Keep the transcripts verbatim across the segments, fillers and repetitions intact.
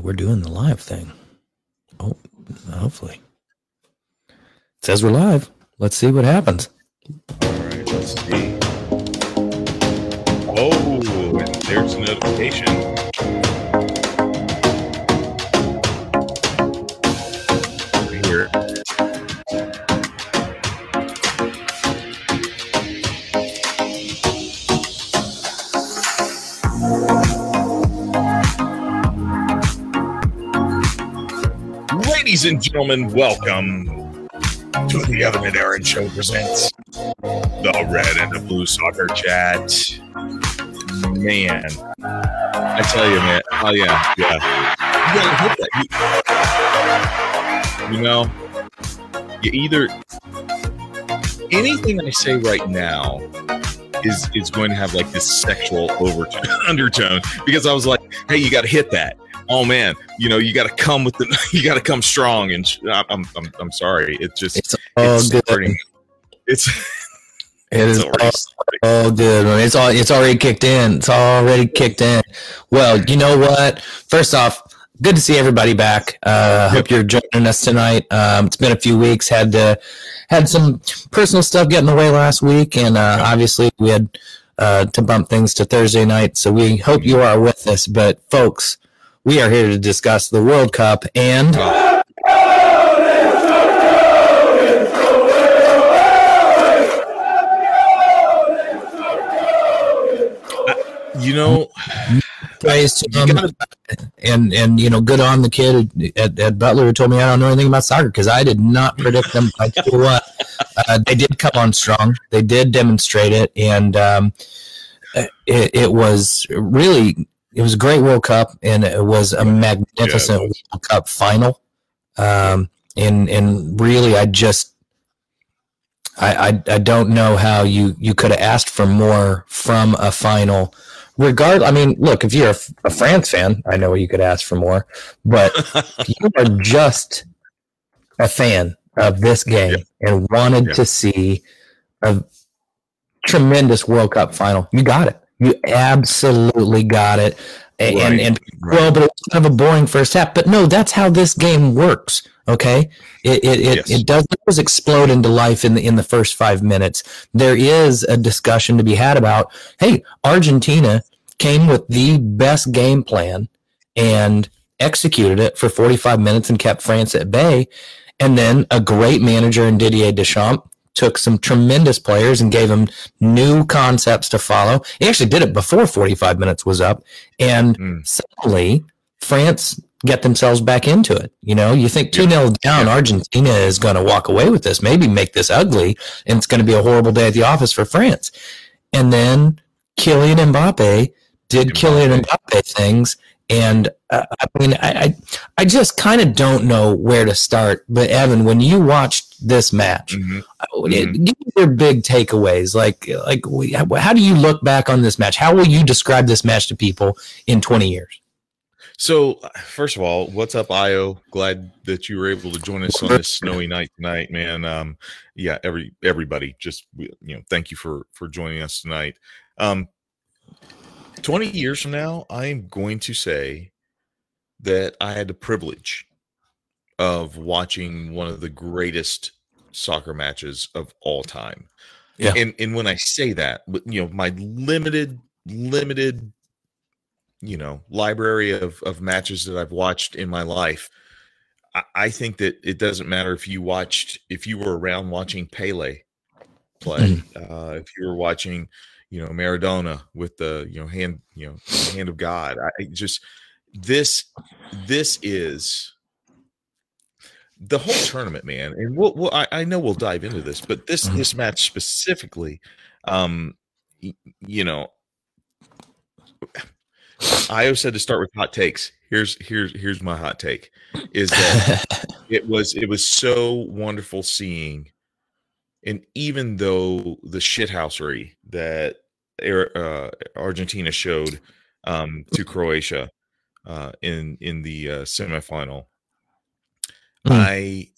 on. We're doing the live thing. Oh, hopefully. It says we're live. Let's see what happens. All right, let's see. Oh, and there's a notification. Here. Ladies and gentlemen, welcome to the Evan and Aaron Show presents The Red and the Blue Soccer Chat. Man, I tell you, man. Oh, yeah, yeah. You, you know, you either anything I say right now is is going to have like this sexual overtone, undertone, because I was like, hey, you got to hit that. Oh man, you know, you got to come with the, you got to come strong. And sh- I'm, I'm, I'm sorry. It just, it's it's starting. It's. It is all good. It's all it's already kicked in. It's already kicked in. Well, you know what? First off, good to see everybody back. Uh yep. Hope you're joining us tonight. Um, it's been a few weeks. Had to, had some personal stuff get in the way last week, and uh, yep. obviously we had uh, to bump things to Thursday night. So we hope you are with us. But folks, we are here to discuss the World Cup and. Uh, You know, praise to him, and and you know, good on the kid at, at Butler who told me I don't know anything about soccer because I did not predict them. I tell you what, uh, they did come on strong. They did demonstrate it, and um, it, it was really it was a great World Cup, and it was a magnificent yeah, was. World Cup final. Um, and and really, I just I I, I don't know how you, you could have asked for more from a final. Regard, I mean, look, if you're a, a France fan, I know you could ask for more, but you are just a fan of this game yep. and wanted yep. to see a tremendous World Cup final. You got it. You absolutely got it. And, right. and, and well, but it was kind of a boring first half. But no, that's how this game works. Okay, it it it, yes. it doesn't just explode into life in the in the first five minutes. There is a discussion to be had about, hey, Argentina came with the best game plan and executed it for forty-five minutes and kept France at bay. And then a great manager in Didier Deschamps took some tremendous players and gave them new concepts to follow. He actually did it before forty-five minutes was up, and mm. suddenly France get themselves back into it. You know, you think two nil yeah. down, yeah. Argentina is going to walk away with this, maybe make this ugly, and it's going to be a horrible day at the office for France. And then Kylian Mbappe did Mbappe. Kylian Mbappe things, and uh, I mean, I I, I just kind of don't know where to start. But Evan, when you watched this match, mm-hmm. it, give me your big takeaways. Like, like, how do you look back on this match? How will you describe this match to people in twenty years? So, first of all, what's up, Io? Glad that you were able to join us on this snowy night tonight, man. Um, yeah, every everybody, just you know, thank you for for joining us tonight. Um, Twenty years from now, I am going to say that I had the privilege of watching one of the greatest soccer matches of all time. Yeah, and and when I say that, you know, my limited limited. you know, library of, of matches that I've watched in my life. I, I think that it doesn't matter if you watched, if you were around watching Pele play, mm-hmm. uh, if you were watching, you know, Maradona with the, you know, hand, you know, hand of God. I just, this, this is the whole tournament, man. And we'll, we'll I, I know we'll dive into this, but this, mm-hmm. this match specifically, um, you know, Io said to start with hot takes. Here's here's here's my hot take is that it was it was so wonderful seeing, and even though the shithousery that uh, Argentina showed um, to Croatia uh, in in the uh, semifinal, mm. I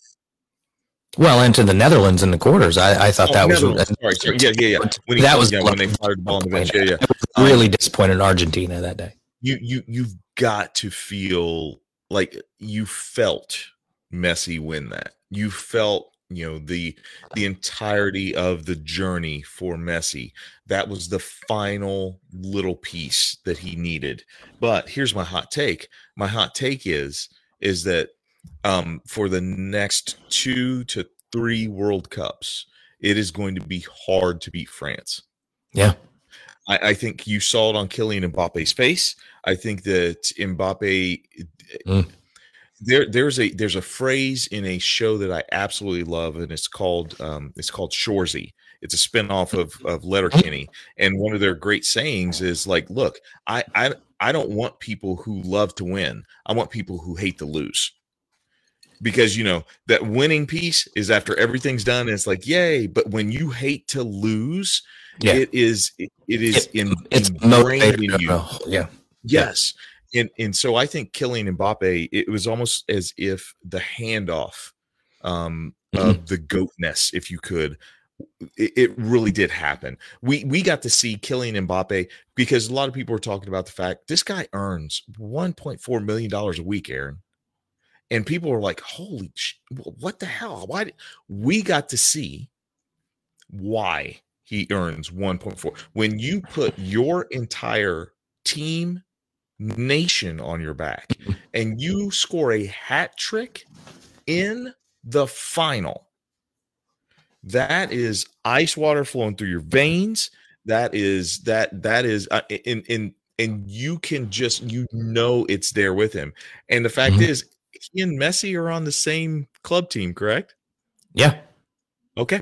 well into the Netherlands in the quarters. I, I thought oh, that Netherlands. was sorry, sorry. yeah yeah yeah when he, that was yeah, when they fired the ball in the bench. Yeah yeah. Really disappointed in Argentina that day. You you you've got to feel like you felt Messi win that. You felt, you know, the the entirety of the journey for Messi. That was the final little piece that he needed. But here's my hot take. My hot take is is that um, for the next two to three World Cups, it is going to be hard to beat France. Yeah. I, I think you saw it on Kylian Mbappe's face. I think that Mbappe mm. there there's a there's a phrase in a show that I absolutely love, and it's called um, it's called Shoresy. It's a spinoff of of Letterkenny, and one of their great sayings is like, "Look, I I I don't want people who love to win. I want people who hate to lose." Because, you know, that winning piece is after everything's done, and it's like, yay. But when you hate to lose, yeah. it is it, it is it, in, it's ingrained in you. Yeah. Yes. Yeah. And and so I think Kylian Mbappe, it was almost as if the handoff um, mm-hmm. of the goatness, if you could, it, it really did happen. We we got to see Kylian Mbappe because a lot of people were talking about the fact this guy earns one point four million dollars a week, Aaron. And people were like, holy, sh- what the hell? Why? Did-? We got to see why he earns one point four. When you put your entire team, nation on your back and you score a hat trick in the final, that is ice water flowing through your veins. That is, that, that is, uh, in, in, and you can just, you know, it's there with him. And the fact mm-hmm. is, he and Messi are on the same club team, correct? Yeah. Okay.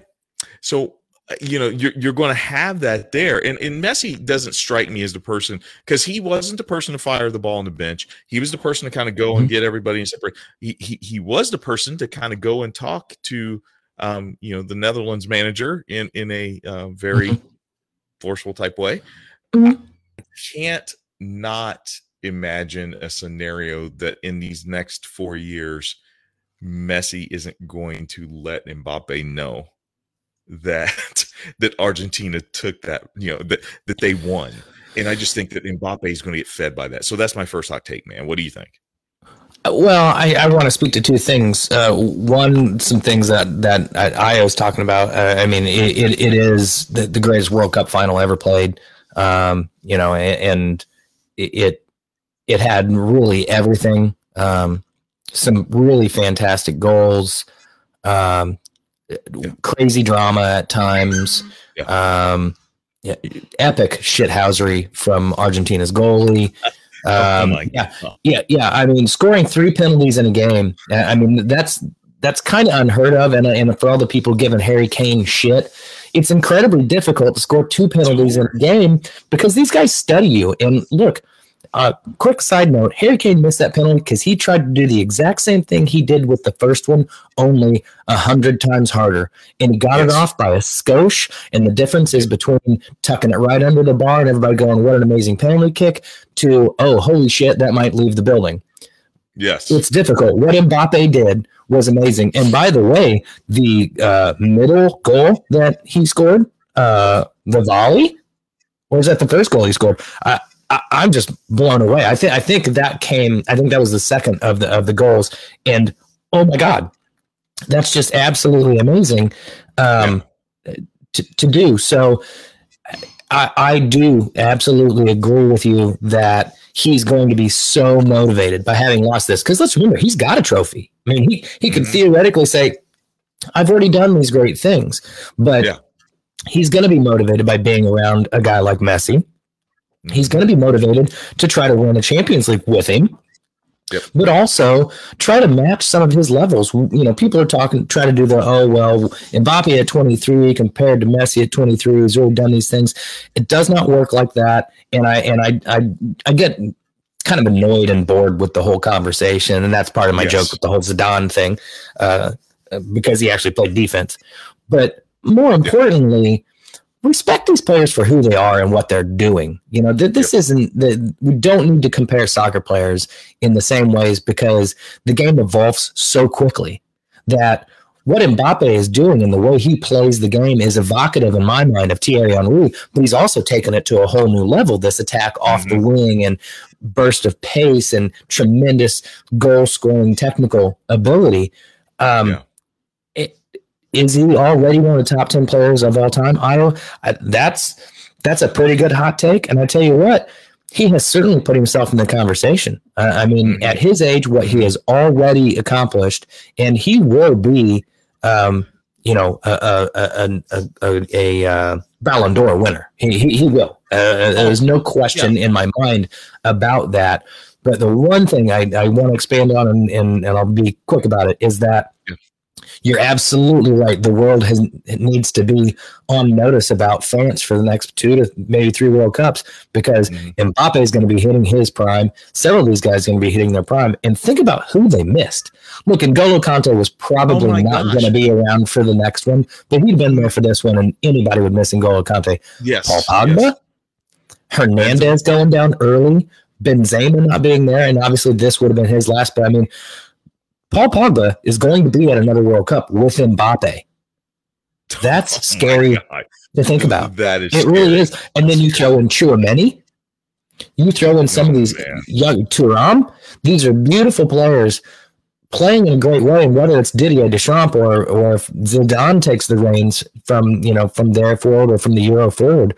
So, you know, you're, you're going to have that there. And, and Messi doesn't strike me as the person, because he wasn't the person to fire the ball on the bench. He was the person to kind of go mm-hmm. and get everybody in separate. He, he, he was the person to kind of go and talk to, um, you know, the Netherlands manager in, in a uh, very mm-hmm. forceful type way. Mm-hmm. I can't not imagine a scenario that in these next four years, Messi isn't going to let Mbappe know that that Argentina took that, you know, that, that they won. And I just think that Mbappe is going to get fed by that. So that's my first hot take, man. What do you think? Well, I, I want to speak to two things. Uh, one, some things that, that I, I was talking about. Uh, I mean, it, it, it is the, the greatest World Cup final ever played, um, you know, and it, it It had really everything, um, some really fantastic goals, um, yeah. crazy drama at times, yeah. Um, yeah, epic shithousery from Argentina's goalie. Um, oh yeah, yeah, yeah. I mean, scoring three penalties in a game. I mean, that's that's kind of unheard of. And, and for all the people giving Harry Kane shit, it's incredibly difficult to score two penalties in a game because these guys study you. And look. Uh, quick side note, Harry Kane missed that penalty because he tried to do the exact same thing he did with the first one, only a hundred times harder. And he got yes. it off by a skosh, and the difference is between tucking it right under the bar and everybody going, what an amazing penalty kick, to, oh, holy shit, that might leave the building. Yes. It's difficult. What Mbappe did was amazing. And by the way, the uh, middle goal that he scored, uh, the volley, or is that the first goal he scored? I I'm just blown away. I think I think that came. I think that was the second of the of the goals. And oh my God, that's just absolutely amazing um, yeah. to to do. So I, I do absolutely agree with you that he's going to be so motivated by having lost this. Because let's remember, he's got a trophy. I mean, he he could mm-hmm. theoretically say, "I've already done these great things," but yeah. he's going to be motivated by being around a guy like Messi. He's going to be motivated to try to win a Champions League with him, yep. but also try to match some of his levels. You know, people are talking, try to do the, oh, well, Mbappe at twenty-three compared to Messi at twenty-three, he's already done these things. It does not work like that. And I, and I, I, I get kind of annoyed and bored with the whole conversation. And that's part of my yes. joke with the whole Zidane thing, uh, because he actually played defense, but more importantly, yeah. respect these players for who they are and what they're doing. You know, th- this yep. isn't the, we don't need to compare soccer players in the same ways because the game evolves so quickly that what Mbappe is doing and the way he plays the game is evocative in my mind of Thierry Henry, but he's also taken it to a whole new level, this attack off mm-hmm. the wing and burst of pace and tremendous goal-scoring technical ability. Um, yeah. it, is he already one of the top ten players of all time? I don't. I, that's that's a pretty good hot take. And I tell you what, he has certainly put himself in the conversation. Uh, I mean, at his age, what he has already accomplished, and he will be, um, you know, a a a a, a, a uh, Ballon d'Or winner. He he, he will. Uh, there's no question yeah. in my mind about that. But the one thing I, I want to expand on, and, and, and I'll be quick about it, is that yeah. you're absolutely right. The world has it needs to be on notice about France for the next two to maybe three World Cups, because mm-hmm. Mbappe is going to be hitting his prime. Several of these guys are going to be hitting their prime. And think about who they missed. Look, N'Golo Kante was probably oh not gosh. going to be around for the next one, but he'd been there for this one, and anybody would miss N'Golo Kante. Yes. Paul Pogba, yes. Hernandez going down early. Benzema not being there, and obviously this would have been his last, but I mean, Paul Pogba is going to be at another World Cup with Mbappe. That's oh scary to think about. That is It scary. really is. And That's then you scary. throw in Chouameni. You throw in some oh, of these man. young Thuram. These are beautiful players playing in a great way, and whether it's Didier Deschamps or, or if Zidane takes the reins from, you know, from their forward or from the Euro forward,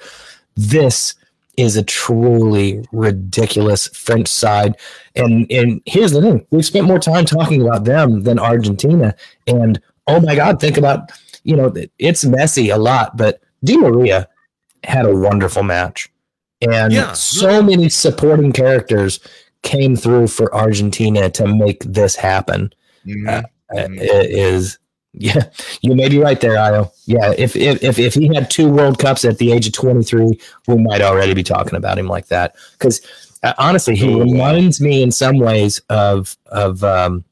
this is a truly ridiculous French side. And and here's the thing. We've spent more time talking about them than Argentina. And, oh, my God, think about, you know, it's Messi a lot, but Di Maria had a wonderful match. And yeah, so yeah. many supporting characters came through for Argentina to make this happen. Mm-hmm. Uh, it is... Yeah, you may be right there, Io. Yeah, if, if if if he had two World Cups at the age of twenty-three, we might already be talking about him like that. Because uh, honestly, he reminds me in some ways of of um,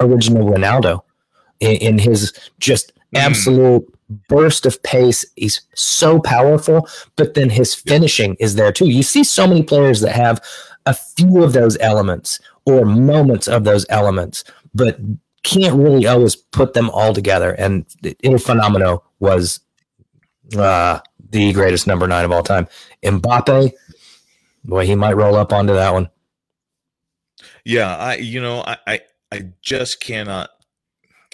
original Ronaldo in, in his just absolute mm. burst of pace. He's so powerful, but then his finishing is there too. You see so many players that have a few of those elements or moments of those elements, but can't really always put them all together. And Il Fenomeno was uh, the greatest number nine of all time. Mbappe, boy, he might roll up onto that one. Yeah, I you know, I, I, I just cannot,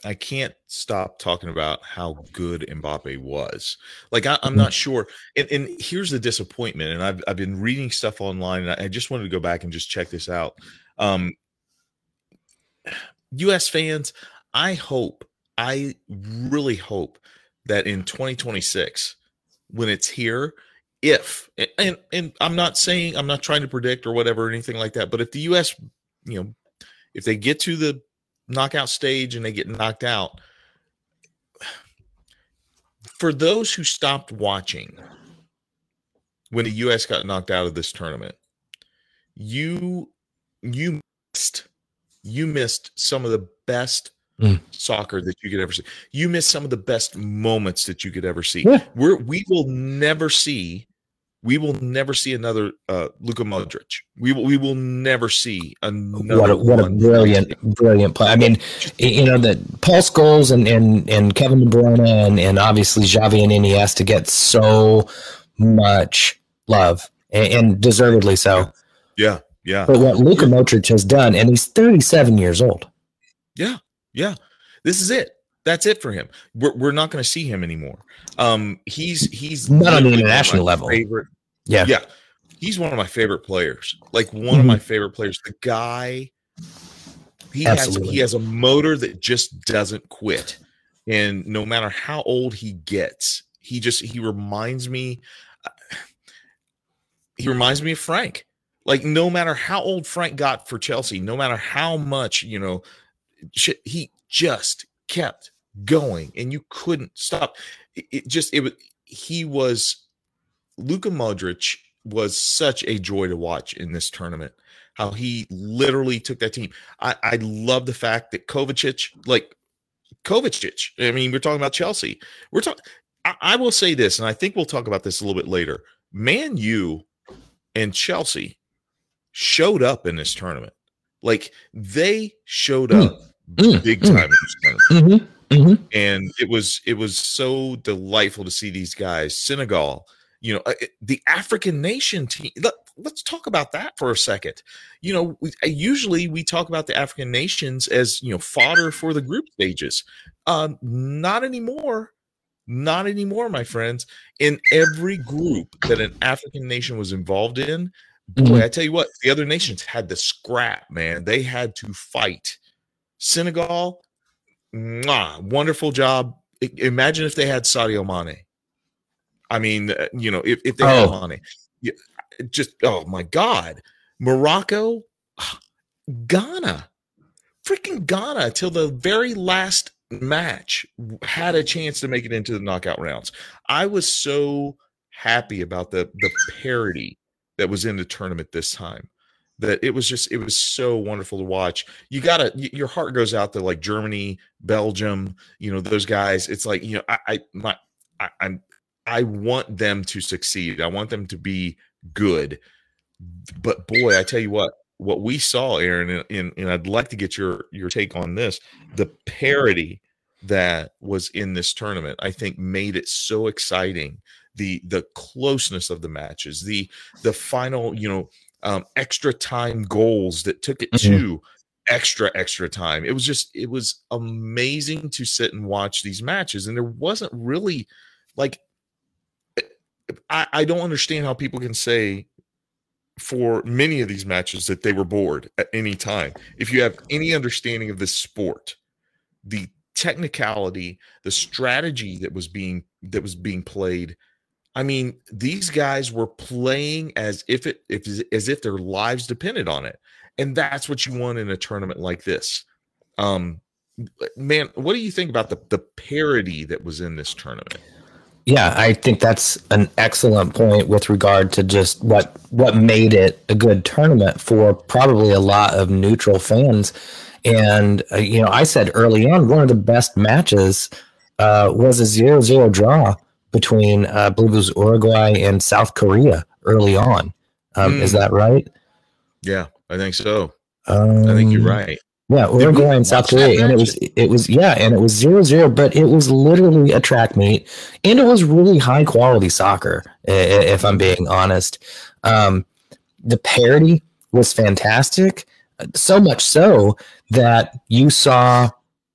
I can't stop talking about how good Mbappe was. Like, I, I'm not sure. And, and here's the disappointment, and I've, I've been reading stuff online, and I, I just wanted to go back and just check this out. Um, U S fans, I hope, I really hope that in twenty twenty-six, when it's here, if, and and I'm not saying, I'm not trying to predict or whatever, or anything like that, but if the U S, you know, if they get to the knockout stage and they get knocked out, for those who stopped watching when the U S got knocked out of this tournament, you, you missed You missed some of the best mm. soccer that you could ever see. You missed some of the best moments that you could ever see. Yeah. We're, we will never see. We will never see another uh, Luka Modric. We will. We will never see another. What a, what a brilliant, brilliant play! I mean, you know, the Paul Scholes and and and Kevin de Bruyne and and obviously Xavi and Iniesta get so much love and, and deservedly so. Yeah. Yeah. But what Luka Modric has done, and he's thirty-seven years old. Yeah. Yeah. This is it. That's it for him. We're we're not going to see him anymore. Um, he's he's not on the international level. Favorite. Yeah. Yeah. He's one of my favorite players. Like one mm-hmm. of my favorite players. The guy he Absolutely. has he has a motor that just doesn't quit. And no matter how old he gets, he just he reminds me he reminds me of Frank. Like, no matter how old Frank got for Chelsea, no matter how much, you know, shit, he just kept going and you couldn't stop. It, it just, it was, he was, Luka Modric was such a joy to watch in this tournament, how he literally took that team. I, I love the fact that Kovacic, like, Kovacic, I mean, we're talking about Chelsea. We're talking, I will say this, and I think we'll talk about this a little bit later. Man U and Chelsea showed up in this tournament. Like, they showed up mm, big mm, time mm, in this tournament. Mm-hmm, mm-hmm. And it was it was so delightful to see these guys. Senegal, you know, uh, the African nation team. Look, let's talk about that for a second. You know, we, usually we talk about the African nations as, you know, fodder for the group stages. Um, not anymore. Not anymore, my friends. In every group that an African nation was involved in, boy, I tell you what, the other nations had to scrap, man. They had to fight. Senegal, mwah, wonderful job. I, imagine if they had Sadio Mane. I mean, you know, if, if they oh. had Mane. Yeah, just, oh, my God. Morocco, Ghana. Freaking Ghana till the very last match had a chance to make it into the knockout rounds. I was so happy about the the parity that was in the tournament this time, that it was just, it was so wonderful to watch. You gotta, your heart goes out to like Germany, Belgium, you know, those guys. It's like, you know, I, I, my, I, I'm, I want them to succeed. I want them to be good, but boy, I tell you what, what we saw, Aaron, and, and, and I'd like to get your, your take on this, the parity that was in this tournament, I think made it so exciting. The the closeness of the matches, the the final, you know, um, extra time goals that took it mm-hmm. to extra, extra time. It was just, it was amazing to sit and watch these matches. And there wasn't really, like, I, I don't understand how people can say, for many of these matches, that they were bored at any time. If you have any understanding of this sport, the technicality, the strategy that was being that was being played, I mean, these guys were playing as if it if as if their lives depended on it, and that's what you want in a tournament like this. Um, man, what do you think about the the parity that was in this tournament? Yeah, I think that's an excellent point with regard to just what what made it a good tournament for probably a lot of neutral fans. And, uh, you know, I said early on, one of the best matches uh, was a zero zero draw between, uh, I believe it was Uruguay and South Korea early on. Um, mm. Is that right? Yeah, I think so. Um, I think you're right. Yeah, Uruguay and South Korea, and it was it was yeah, and it was zero zero, but it was literally a track meet, and it was really high quality soccer. If I'm being honest, um, the parity was fantastic, so much so that you saw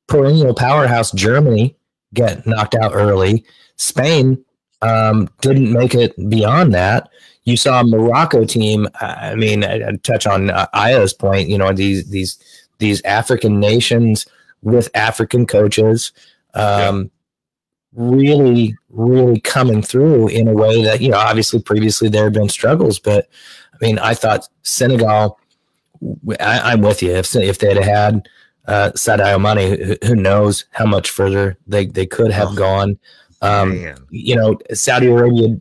perennial powerhouse Germany get knocked out early. Spain um, didn't make it beyond that. You saw a Morocco team. I mean, I, I touch on uh, Io's point. You know, these these. these African nations with African coaches um, really, really coming through in a way that, you know, obviously previously there had been struggles, but I mean, I thought Senegal, I, I'm with you. If if they'd had uh, Sadio Mane, who knows how much further they, they could have oh, gone. Um, you know, Saudi Arabia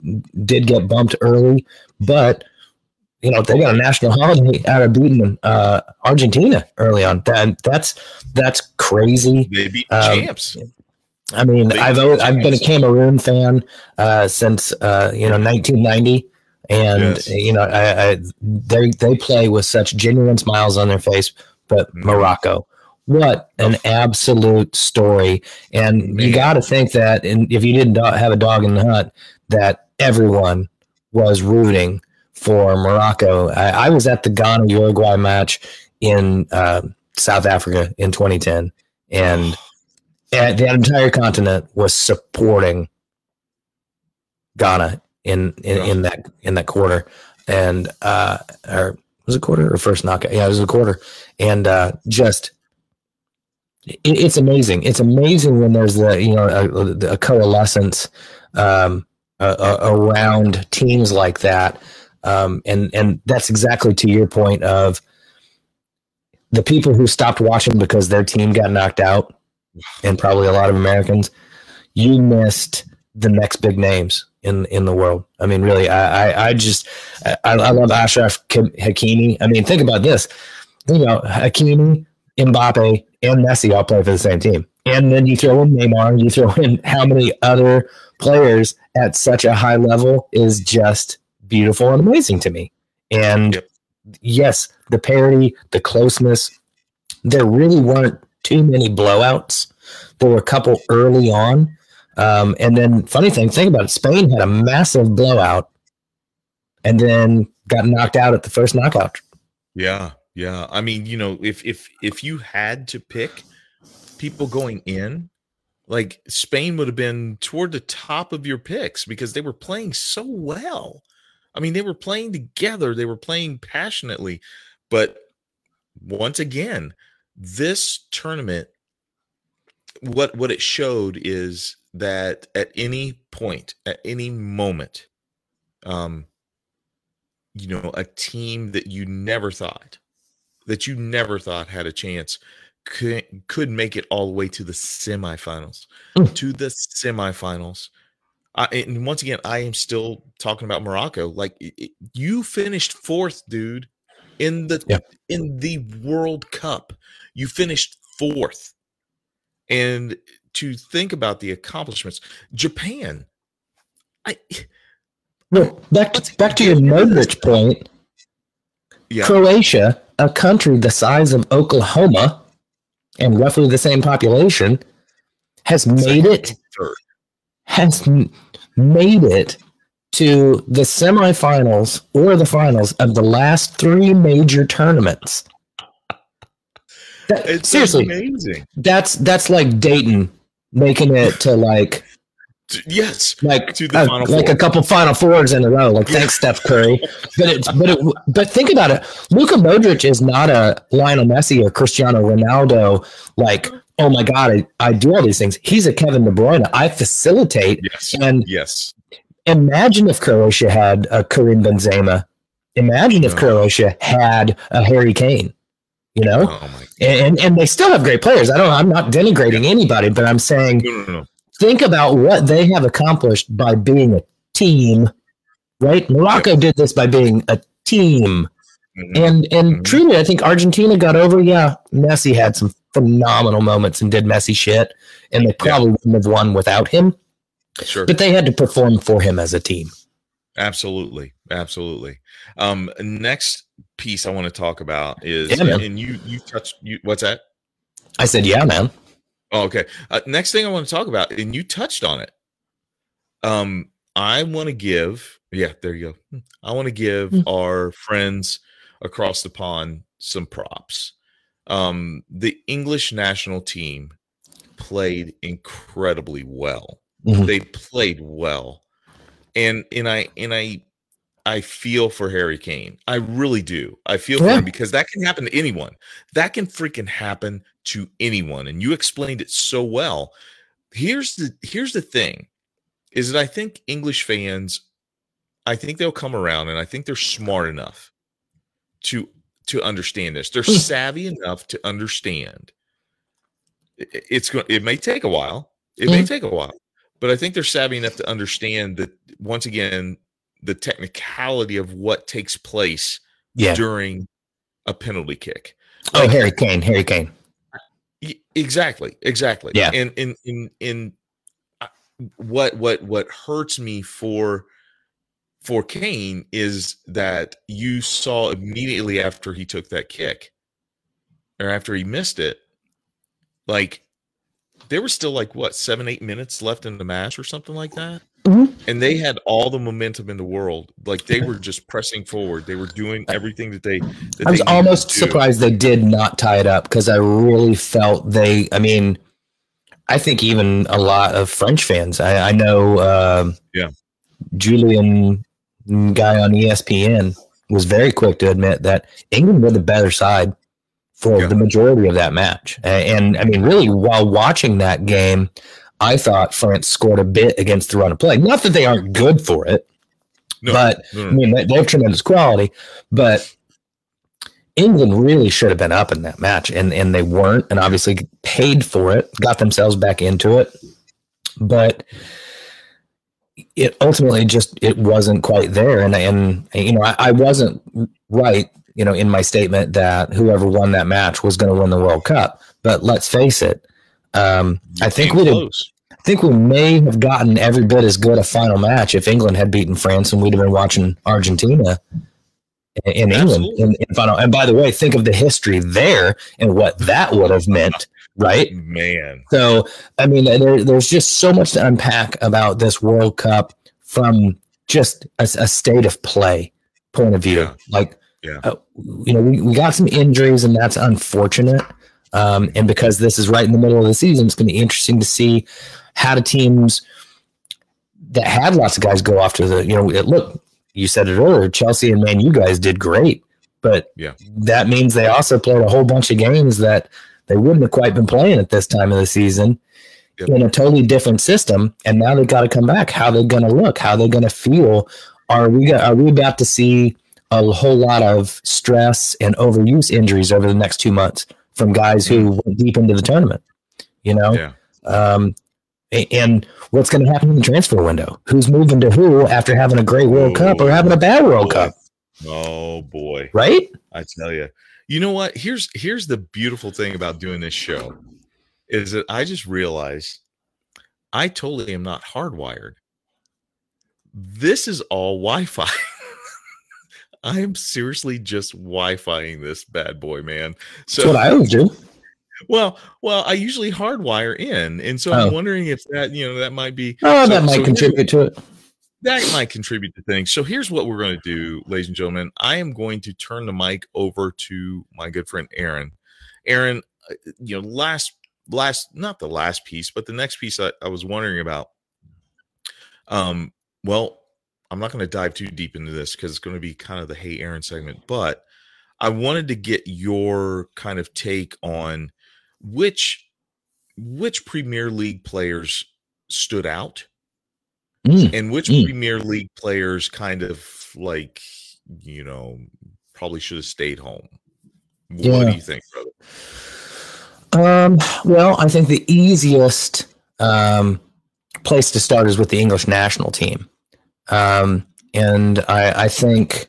did get bumped early, but you know, they got a national holiday out of beating uh, Argentina early on. That, that's that's crazy. They beat um, champs. I mean, they I've always, I've been a Cameroon fan uh, since uh, you know nineteen ninety, and yes. you know I, I, they they play with such genuine smiles on their face. But mm. Morocco, what an absolute story! And Man. You got to think that, and if you didn't have a dog in the hunt, that everyone was rooting for Morocco. I, I was at the Ghana Uruguay match in uh, South Africa in twenty ten, and, and the entire continent was supporting Ghana in in, yeah. in that in that quarter, and uh, or was it quarter or first knockout? Yeah, it was a quarter, and uh, just it, it's amazing. It's amazing when there's the you know a, a coalescence um, a, a, around teams like that. Um, and, and that's exactly to your point of the people who stopped watching because their team got knocked out, and probably a lot of Americans, you missed the next big names in, in the world. I mean, really, I, I, I just, I, I love Ashraf Hakimi. I mean, think about this, you know, Hakimi, Mbappe, and Messi all play for the same team. And then you throw in Neymar, you throw in how many other players at such a high level is just beautiful and amazing to me. And yes, the parity, the closeness, there really weren't too many blowouts. There were a couple early on. Um, and then funny thing, think about it. Spain had a massive blowout and then got knocked out at the first knockout. Yeah, yeah. I mean, you know, if if if you had to pick people going in, like Spain would have been toward the top of your picks because they were playing so well. I mean, they were playing together. They were playing passionately. But once again, this tournament, what what it showed is that at any point, at any moment, um, you know, a team that you never thought, that you never thought had a chance could, could make it all the way to the semifinals, mm. to the semifinals. I, and once again, I am still talking about Morocco. Like it, it, you finished fourth, dude, in the yeah. in the World Cup. You finished fourth, and to think about the accomplishments, Japan. I no, back to, back to your Modric point. Yeah. Croatia, a country the size of Oklahoma, and roughly the same population, has made it. Third. Has made it to the semifinals or the finals of the last three major tournaments. That, it's seriously amazing. That's that's like Dayton making it to like yes, like to the uh, final like four. A couple final fours in a row. Like yeah. thanks, Steph Curry. But it's but it, but think about it. Luka Modric is not a Lionel Messi or Cristiano Ronaldo like. Oh my God, I, I do all these things. He's a Kevin de Bruyne. I facilitate. Yes. And yes. Imagine if Croatia had a Karim Benzema. Imagine no. if Croatia had a Harry Kane. You know? Oh my God. And and they still have great players. I don't I'm not denigrating yeah. anybody, but I'm saying no, no, no. think about what they have accomplished by being a team. Right? Morocco yeah. did this by being a team. Mm-hmm. And and mm-hmm. truly, I think Argentina got over. Yeah, Messi had some phenomenal moments and did Messi shit, and they probably yeah. wouldn't have won without him. Sure, but they had to perform for him as a team. Absolutely, absolutely. Um, next piece I want to talk about is, yeah, and you you touched you. What's that? I said, yeah, man. Oh, okay. Uh, next thing I want to talk about, and you touched on it. Um, I want to give. Yeah, there you go. I want to give mm-hmm. our friends across the pond some props. Um, the English national team played incredibly well. Mm-hmm. They played well. And and I and I I feel for Harry Kane. I really do. I feel yeah. for him because that can happen to anyone. That can freaking happen to anyone. And you explained it so well. Here's the here's the thing is that I think English fans, I think they'll come around and I think they're smart enough to to understand this. They're savvy enough to understand it, it's going it may take a while it yeah. may take a while but I think they're savvy enough to understand that once again the technicality of what takes place yeah. during a penalty kick. Oh, like, Harry Kane Harry Kane exactly exactly yeah and in in in what what what hurts me for For Kane is that you saw immediately after he took that kick or after he missed it, like there was still like what, seven, eight minutes left in the match or something like that. Mm-hmm. And they had all the momentum in the world. Like they were just pressing forward. They were doing everything that they, that I was they almost surprised they did not tie it up. Cause I really felt they, I mean, I think even a lot of French fans, I, I know, um, yeah, Julian, guy on E S P N was very quick to admit that England were the better side for yeah. the majority of that match. And, and I mean, really, while watching that game, I thought France scored a bit against the run of play. Not that they aren't good for it, no, but no, no, I mean, they, they have tremendous quality. But England really should have been up in that match, and, and they weren't, and obviously paid for it, got themselves back into it. But it ultimately just, it wasn't quite there. And, and you know, I, I wasn't right, you know, in my statement that whoever won that match was going to win the World Cup. But let's face it, um, I think we I think we may have gotten every bit as good a final match if England had beaten France and we'd have been watching Argentina in England in, in final. And by the way, think of the history there and what that would have meant. Right, man. So, I mean, there, there's just so much to unpack about this World Cup from just a, a state of play. point of view. Yeah. Like, yeah. Uh, you know, we, we got some injuries, and that's unfortunate. Um, and because this is right in the middle of the season, it's going to be interesting to see how do teams that had lots of guys go off to the, you know, it, look, you said it earlier, Chelsea and Man U guys did great, but yeah. that means they also played a whole bunch of games that they wouldn't have quite been playing at this time of the season yep. in a totally different system. And now they've got to come back. How they're going to look, how they're going to feel. Are we gonna, are we about to see a whole lot of stress and overuse injuries over the next two months from guys who went deep into the tournament, you know? Yeah. Um, and what's going to happen in the transfer window? Who's moving to who after having a great World oh, Cup or having a bad World boy. Cup? Oh boy. Right? I tell you. You know what? Here's here's the beautiful thing about doing this show is that I just realized I totally am not hardwired. This is all Wi-Fi. I am seriously just Wi-Fiing this bad boy, man. So that's what I always do. Well, well, I usually hardwire in, and so oh. I'm wondering if that, you know, that might be. Oh, so, that might so contribute to it. That might contribute to things. So here's what we're going to do, ladies and gentlemen. I am going to turn the mic over to my good friend Aaron. Aaron, you know, last, last, not the last piece, but the next piece I, I was wondering about. Um, well, I'm not going to dive too deep into this because it's going to be kind of the Hey Aaron segment, but I wanted to get your kind of take on which which Premier League players stood out mm. and which mm. Premier League players kind of like, you know, probably should have stayed home. What yeah. do you think, brother? Um, well, I think the easiest um, place to start is with the English national team. Um, and I, I think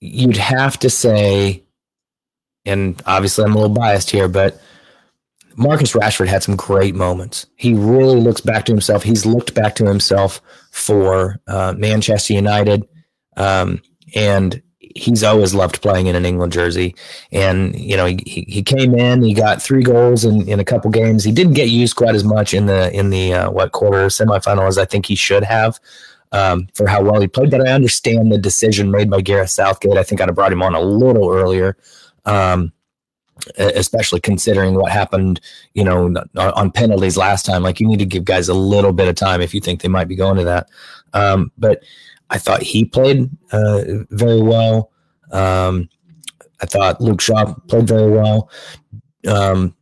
you'd have to say, and obviously I'm a little biased here, but Marcus Rashford had some great moments. He really looks back to himself. He's looked back to himself for uh, Manchester United, um, and he's always loved playing in an England jersey. And, you know, he, he came in, he got three goals in, in a couple games. He didn't get used quite as much in the, in the uh, what, quarter semifinal as I think he should have. Um, for how well he played, but I understand the decision made by Gareth Southgate. I think I'd have brought him on a little earlier, um, especially considering what happened, you know, on penalties last time. Like, you need to give guys a little bit of time if you think they might be going to that. Um, but I thought he played uh, very well. Um, I thought Luke Shaw played very well. Um,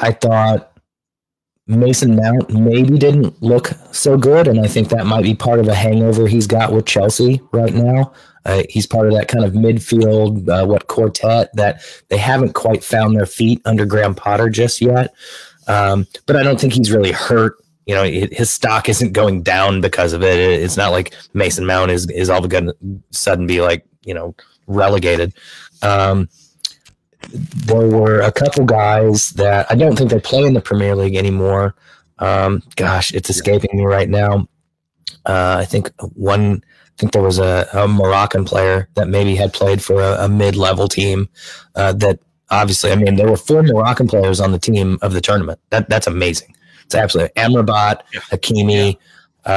I thought Mason Mount maybe didn't look so good, and I think that might be part of a hangover he's got with Chelsea right now. Uh, he's part of that kind of midfield, uh, what, quartet that they haven't quite found their feet under Graham Potter just yet. Um, but I don't think he's really hurt. You know, it, his stock isn't going down because of it. it. It's not like Mason Mount is is all of a sudden be like, you know, relegated. Um There were a couple guys that I don't think they play in the Premier League anymore. Um, gosh, it's escaping me right now. Uh, I think one, I think there was a, a Moroccan player that maybe had played for a, a mid-level team. Uh, that obviously, I mean, there were four Moroccan players on the team of the tournament. That that's amazing. It's absolutely Amrabat, yeah. Hakimi. Yeah.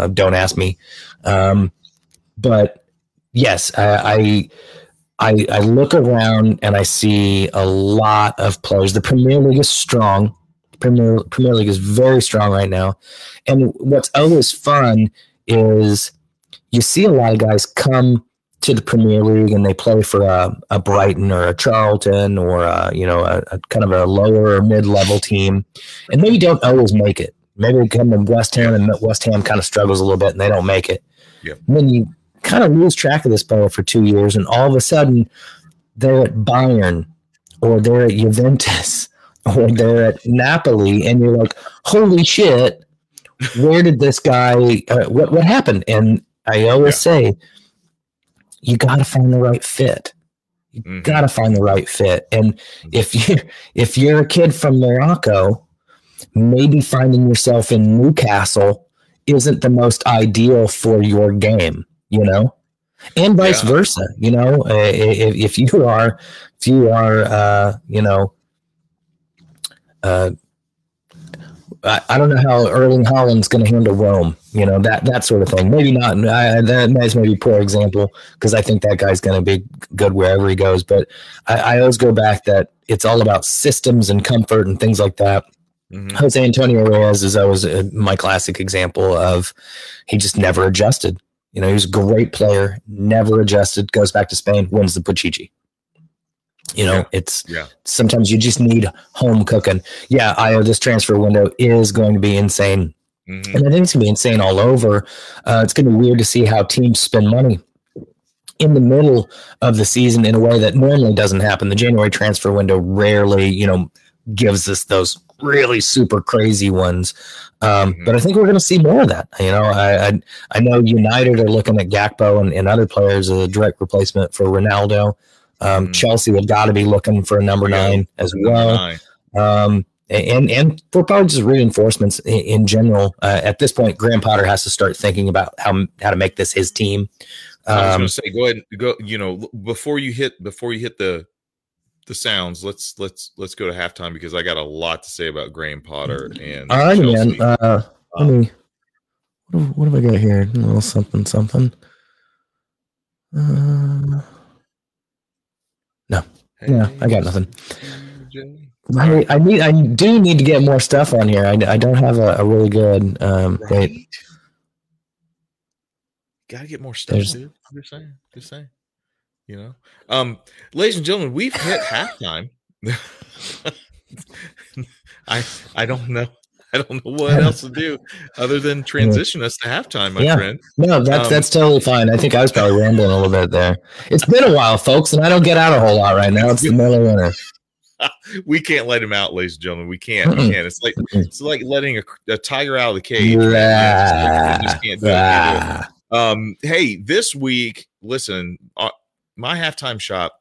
Uh, don't ask me, um, but yes, I. I I, I look around and I see a lot of players. The Premier League is strong. The Premier, Premier League is very strong right now. And what's always fun is you see a lot of guys come to the Premier League and they play for a, a Brighton or a Charlton or a, you know, a, a kind of a lower or mid-level team. And maybe don't always make it. Maybe they come to West Ham and West Ham kind of struggles a little bit and they don't make it. Yep. And then you kind of lose track of this player for two years, and all of a sudden they're at Bayern or they're at Juventus or they're at Napoli, and you're like, holy shit, where did this guy, uh, what what happened? And I always yeah. say, you got to find the right fit. You mm-hmm. got to find the right fit. And if you if you're a kid from Morocco, maybe finding yourself in Newcastle isn't the most ideal for your game. You know, and vice yeah. versa. You know, if, if you are, if you are, uh, you know, uh, I, I don't know how Erling Haaland's going to handle Rome. You know, that that sort of thing. Maybe not. I, that that's maybe a poor example because I think that guy's going to be good wherever he goes. But I, I always go back that it's all about systems and comfort and things like that. Mm-hmm. Jose Antonio Reyes is always a, my classic example of he just never adjusted. You know, he was a great player, never adjusted, goes back to Spain, wins the Pichichi. You know, yeah. it's yeah. sometimes you just need home cooking. Yeah, I O, this transfer window is going to be insane. Mm-hmm. And I think it's going to be insane all over. Uh, it's going to be weird to see how teams spend money in the middle of the season in a way that normally doesn't happen. The January transfer window rarely, you know, gives us those really super crazy ones. Um, mm-hmm. But I think we're going to see more of that. You know, I I, I know United are looking at Gakpo and, and other players as a direct replacement for Ronaldo. Um, mm-hmm. Chelsea have got to be looking for a number yeah. nine as well. Nine. Um And and for probably just reinforcements in, in general, uh, at this point, Graham Potter has to start thinking about how how to make this his team. Um, I was going to say, go ahead, go. You know, before you hit before you hit the the sounds, let's let's let's go to halftime because I got a lot to say about Graham Potter and all right, Chelsea. man. Uh, let me. What have I got here? A little something, something. Uh, no, hey, no, I got nothing. Jimmy. I, I need. I do need to get more stuff on here. I, I don't have a, a really good. Um, right. Wait. Gotta get more stuff, dude. I'm just saying. Just saying. You know, um, ladies and gentlemen, we've hit halftime. I I don't know. I don't know what else to do other than transition us to halftime, my yeah. friend. No, that's um, that's totally fine. I think I was probably rambling a little bit there. It's been a while, folks, and I don't get out a whole lot right now. It's the middle of winter. We can't let him out, ladies and gentlemen. We can't. We can't. It's like it's like letting a, a tiger out of the cage. Ah, just, just can't do ah. it. Um, hey, this week, listen, uh, my halftime shop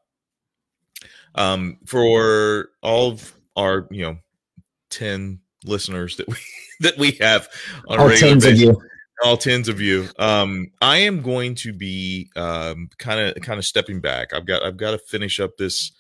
um, for all of our you know ten listeners that we that we have on all a regular tens basis, of you. All tens of you. Um, I am going to be kind of kind of stepping back. I've got I've got to finish up this.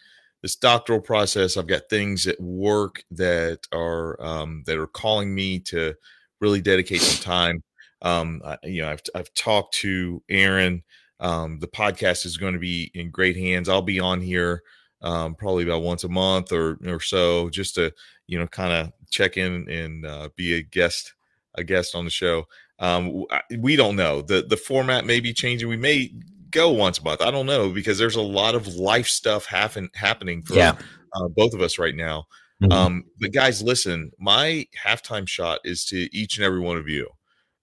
This doctoral process. I've got things at work that are um, that are calling me to really dedicate some time. Um, I, you know, I've I've talked to Aaron. Um, the podcast is going to be in great hands. I'll be on here um, probably about once a month or or so, just to you know, kind of check in and uh, be a guest a guest on the show. Um, we don't know. the The format may be changing. We may. Go once a month. I don't know because there's a lot of life stuff happen, happening for yeah. uh, both of us right now. Mm-hmm. Um, but guys, listen, my halftime shot is to each and every one of you,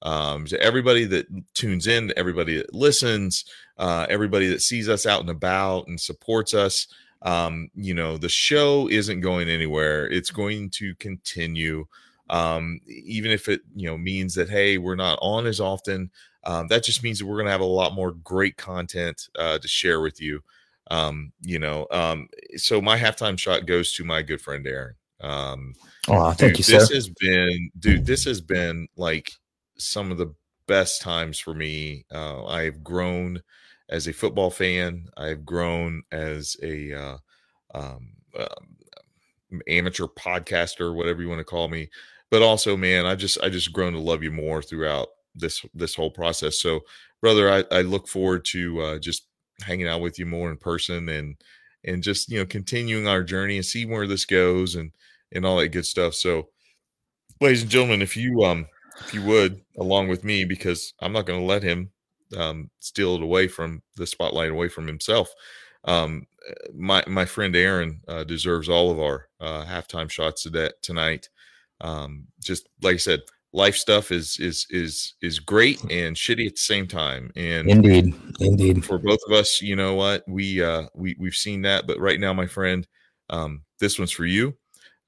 um, to everybody that tunes in, to everybody that listens, uh, everybody that sees us out and about and supports us. Um, you know, the show isn't going anywhere. It's going to continue. Um, even if it, you know, means that, hey, we're not on as often, um, that just means that we're going to have a lot more great content, uh, to share with you. Um, you know, um, so my halftime shot goes to my good friend, Aaron. Um, oh, thank dude, you, this sir. has been, dude, this has been like some of the best times for me. Uh, I've grown as a football fan. I've grown as a, uh, um, uh, amateur podcaster, whatever you want to call me. But also, man, I just, I just grown to love you more throughout this, this whole process. So brother, I, I look forward to uh, just hanging out with you more in person and, and just, you know, continuing our journey and see where this goes and, and all that good stuff. So ladies and gentlemen, if you, um, if you would, along with me, because I'm not going to let him um, steal it away from the spotlight away from himself. Um, my, my friend, Aaron, uh, deserves all of our, uh, halftime shots of that tonight. Um, just like I said, life stuff is, is, is, is great and shitty at the same time. And indeed, indeed for both of us, you know what, we, uh, we, we've seen that, but right now, my friend, um, this one's for you.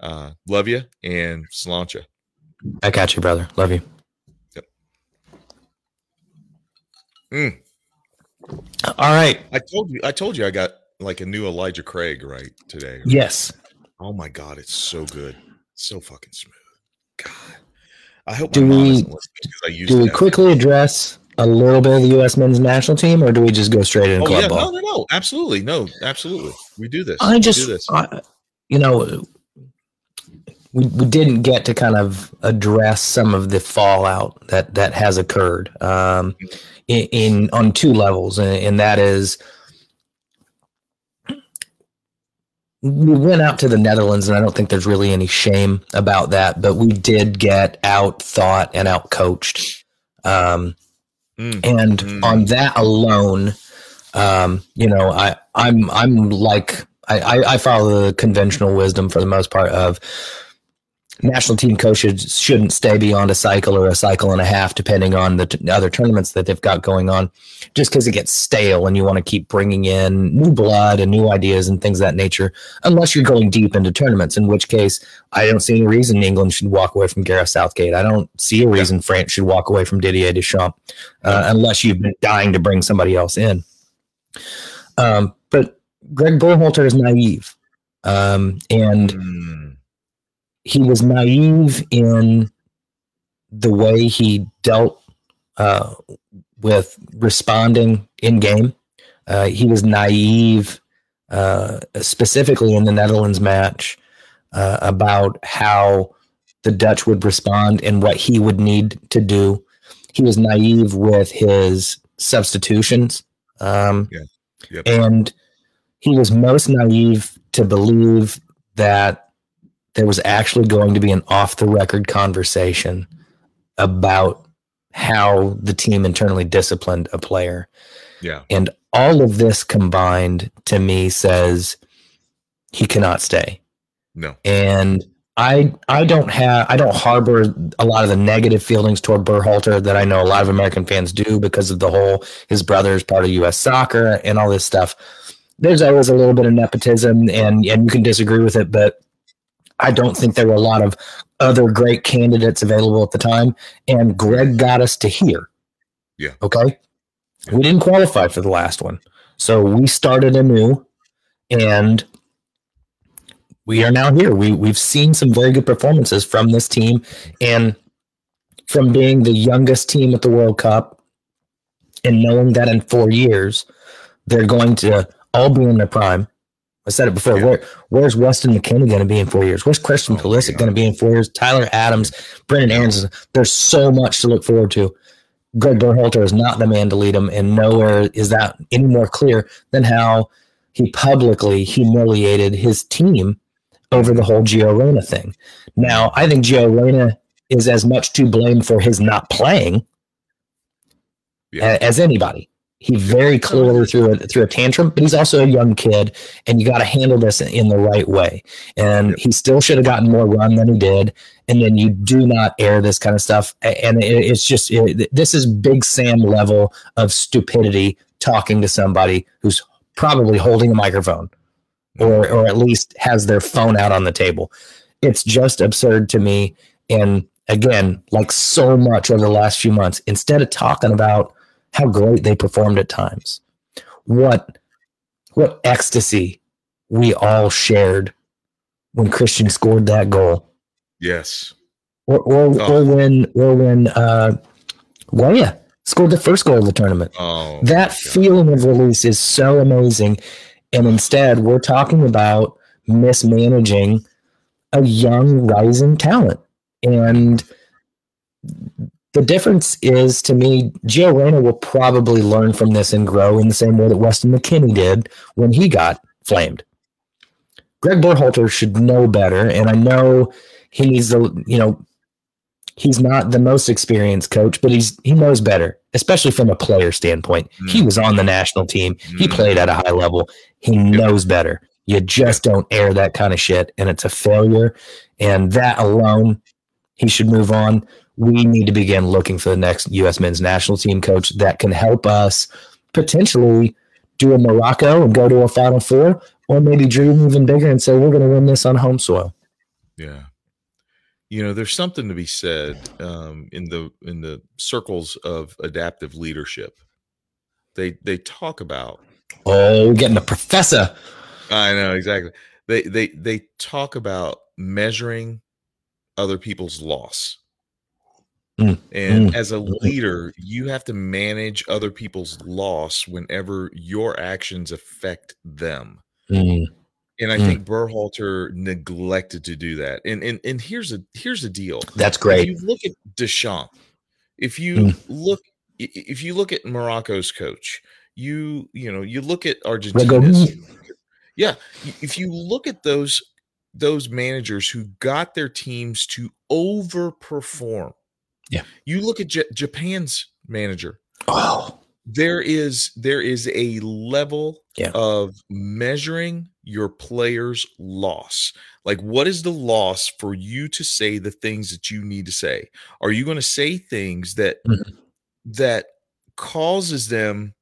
Uh, love you and Slancha. I got you, brother. Love you. Yep. Mm. All right. I told you, I told you I got like a new Elijah Craig right today. Right? Yes. Oh my God. It's so good. It's so fucking smooth. God. I hope do my mom we, isn't listening because I used do we quickly name. address a little bit of the U S men's national team or do we just go straight into oh, club yeah, ball? No, no, no. Absolutely. No, absolutely. We do this. I just, we do this. I, you know, we, we didn't get to kind of address some of the fallout that, that has occurred um, in, in on two levels, and, and that is we went out to the Netherlands, and I don't think there's really any shame about that, but we did get out-thought and out-coached. Um, mm. And mm. on that alone, um, you know, I, I'm I'm like... I, I follow the conventional wisdom for the most part of national team coaches shouldn't stay beyond a cycle or a cycle and a half, depending on the t- other tournaments that they've got going on, just because it gets stale and you want to keep bringing in new blood and new ideas and things of that nature, unless you're going deep into tournaments, in which case I don't see any reason England should walk away from Gareth Southgate. I don't see a reason France should walk away from Didier Deschamps, uh, unless you've been dying to bring somebody else in. Um, but Greg Berhalter is naive, um, and mm. he was naive in the way he dealt uh, with responding in game. Uh, he was naive, uh, specifically in the Netherlands match, uh, about how the Dutch would respond and what he would need to do. He was naive with his substitutions, um, yeah. yep. and he was most naive to believe that there was actually going to be an off-the-record conversation about how the team internally disciplined a player. Yeah. And all of this combined, to me, says he cannot stay. No. And I I don't have I don't harbor a lot of the negative feelings toward Berhalter that I know a lot of American fans do because of the whole his brother is part of U S soccer and all this stuff. There's always a little bit of nepotism, and, and you can disagree with it, but I don't think there were a lot of other great candidates available at the time, and Greg got us to here. Yeah. Okay? Yeah. We didn't qualify for the last one, so we started anew, and we are now here. We, we've seen some very good performances from this team, and from being the youngest team at the World Cup and knowing that in four years they're going to – all be in their prime. I said it before. Yeah. Where, where's Weston McKennie going to be in four years? Where's Christian oh, Pulisic going to be in four years? Tyler Adams, Brendan Aaronson. There's so much to look forward to. Greg Berhalter is not the man to lead them, and nowhere is that any more clear than how he publicly humiliated his team over the whole Gio Reyna thing. Now, I think Gio Reyna is as much to blame for his not playing yeah. as anybody. He very clearly threw a, threw a tantrum, but he's also a young kid, and you got to handle this in the right way. And yep. he still should have gotten more run than he did. And then you do not air this kind of stuff. And it, it's just it, this is Big Sam level of stupidity talking to somebody who's probably holding a microphone, or or at least has their phone out on the table. It's just absurd to me. And again, like so much over the last few months, instead of talking about how great they performed at times, What what ecstasy we all shared when Christian scored that goal. Yes. Or or, oh. or when or when uh Weah scored the first goal of the tournament. Oh, that feeling of release is so amazing. And instead we're talking about mismanaging a young rising talent. And the difference is, to me, Gio Reyna will probably learn from this and grow in the same way that Weston McKennie did when he got flamed. Greg Berhalter should know better, and I know he needs to, you know, he's not the most experienced coach, but he's he knows better, especially from a player standpoint. Mm. He was on the national team. Mm. He played at a high level. He yep. knows better. You just don't air that kind of shit, and it's a failure. And that alone, he should move on. We need to begin looking for the next U S men's national team coach that can help us potentially do a Morocco and go to a Final Four, or maybe dream even bigger and say, we're going to win this on home soil. Yeah. You know, there's something to be said um, in the, in the circles of adaptive leadership. They, they talk about, Oh, we're getting a professor. I know. Exactly. They, they, they talk about measuring other people's loss. And mm. as a leader, you have to manage other people's loss whenever your actions affect them. Mm. And I mm. think Berhalter neglected to do that. And and and here's a here's a deal. That's great. If you look at Deschamps, if you mm. look if you look at Morocco's coach, you you know, you look at Argentina's. Yeah, if you look at those those managers who got their teams to overperform. Yeah. You look at J- Japan's manager. Oh. There is there is a level yeah. of measuring your player's loss. Like, what is the loss for you to say the things that you need to say? Are you going to say things that mm-hmm. that causes them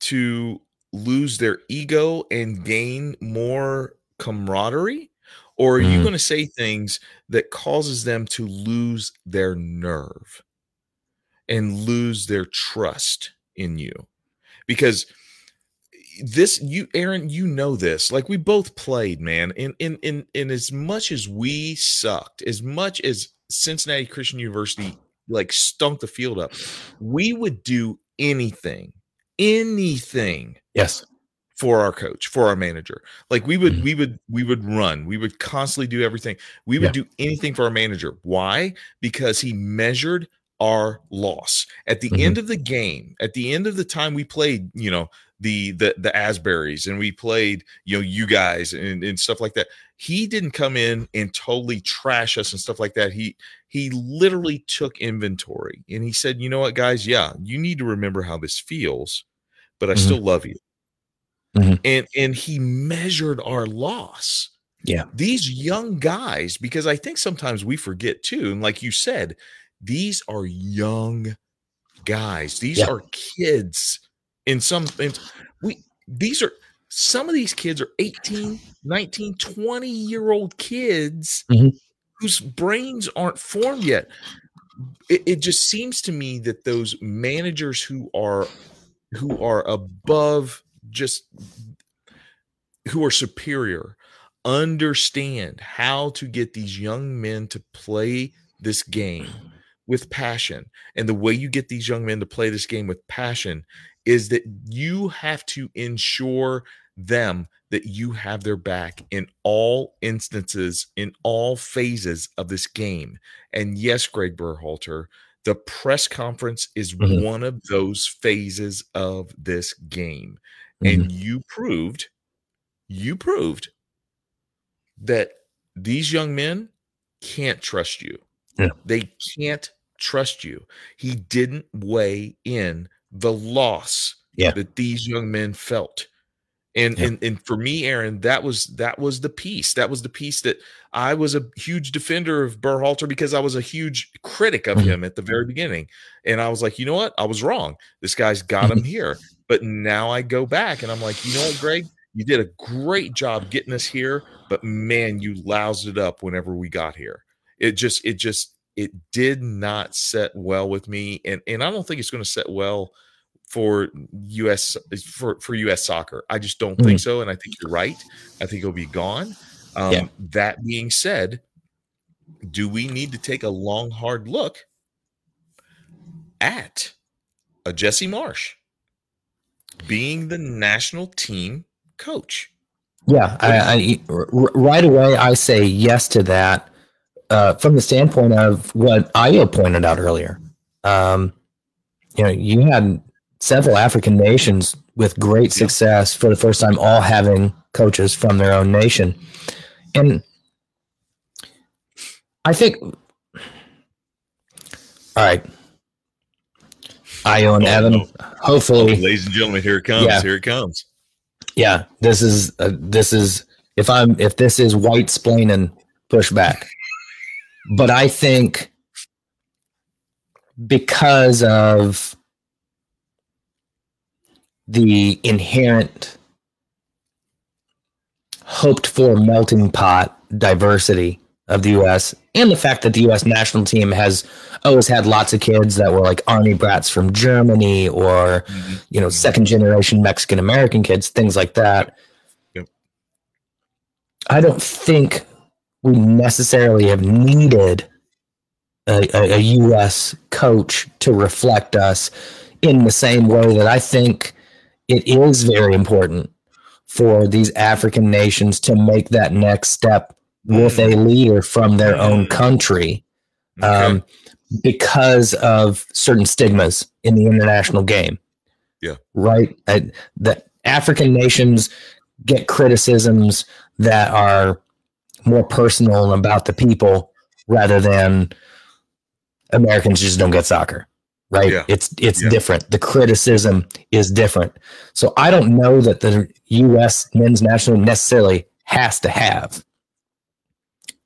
to lose their ego and gain more camaraderie? Or are mm-hmm. you going to say things that causes them to lose their nerve and lose their trust in you? Because this, you, Aaron, you know this. Like, we both played, man. And in in in as much as we sucked, as much as Cincinnati Christian University like stunk the field up, we would do anything, anything. Yes. For our coach, for our manager. Like, we would, mm-hmm. we would, we would run. We would constantly do everything. We would yeah. do anything for our manager. Why? Because he measured our loss at the mm-hmm. end of the game. At the end of the time we played, you know, the the the Asburys, and we played, you know, you guys and, and stuff like that. He didn't come in and totally trash us and stuff like that. He he literally took inventory and he said, you know what, guys, yeah, you need to remember how this feels, but I mm-hmm. still love you. Mm-hmm. And and he measured our loss. Yeah. These young guys, because I think sometimes we forget too. And like you said, these are young guys. These yeah. are kids in some in, we these are some of these kids are eighteen, nineteen, twenty year old kids mm-hmm. whose brains aren't formed yet. It, it just seems to me that those managers who are who are above just who are superior understand how to get these young men to play this game with passion. And the way you get these young men to play this game with passion is that you have to ensure them that you have their back in all instances, in all phases of this game. And yes, Greg Berhalter, the press conference is mm-hmm. one of those phases of this game. And you proved, you proved that these young men can't trust you. Yeah. They can't trust you. He didn't weigh in the loss yeah. that these young men felt. And, yeah. and and for me, Aaron, that was that was the piece. That was the piece that I was a huge defender of Berhalter because I was a huge critic of mm-hmm. him at the very beginning. And I was like, you know what? I was wrong. This guy's got him here. But now I go back and I'm like, you know what, Greg? You did a great job getting us here, but man, you loused it up whenever we got here. It just, it just, it did not set well with me. And and I don't think it's going to set well for U S for, for U S soccer. I just don't mm-hmm. think so. And I think you're right. I think it'll be gone. Um, yeah. That being said, do we need to take a long, hard look at a Jesse Marsch being the national team coach? Yeah, I, I, right away I say yes to that uh, from the standpoint of what Ayo pointed out earlier. Um, you know, you had several African nations with great success for the first time, all having coaches from their own nation. And I think, all right, Ayo and oh, Evan, no. hopefully, ladies and gentlemen, here it comes. Yeah. Here it comes. Yeah, this is uh, this is if I'm if this is white-splaining, pushback. But I think because of the inherent hoped-for melting pot diversity of the U S and the fact that the U S national team has always had lots of kids that were like army brats from Germany or, mm-hmm. you know, second generation Mexican American kids, things like that. Yep. I don't think we necessarily have needed a, a, a U S coach to reflect us in the same way that I think it is very important for these African nations to make that next step with a leader from their own country, um, okay. because of certain stigmas in the international game. Yeah. Right. I, the African nations get criticisms that are more personal and about the people rather than Americans just don't get soccer. Right. Yeah. It's, it's yeah. different. The criticism is different. So I don't know that the U S men's national necessarily has to have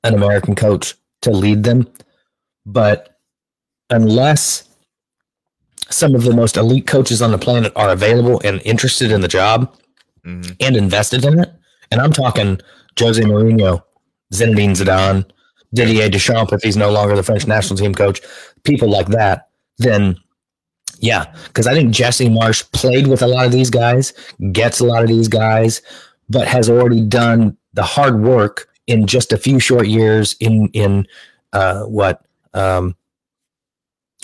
an American coach to lead them. But unless some of the most elite coaches on the planet are available and interested in the job mm-hmm. and invested in it. And I'm talking Jose Mourinho, Zinedine Zidane, Didier Deschamps, if he's no longer the French national team coach, people like that. Then, yeah, because I think Jesse Marsh played with a lot of these guys, gets a lot of these guys, but has already done the hard work in just a few short years in in uh, what um,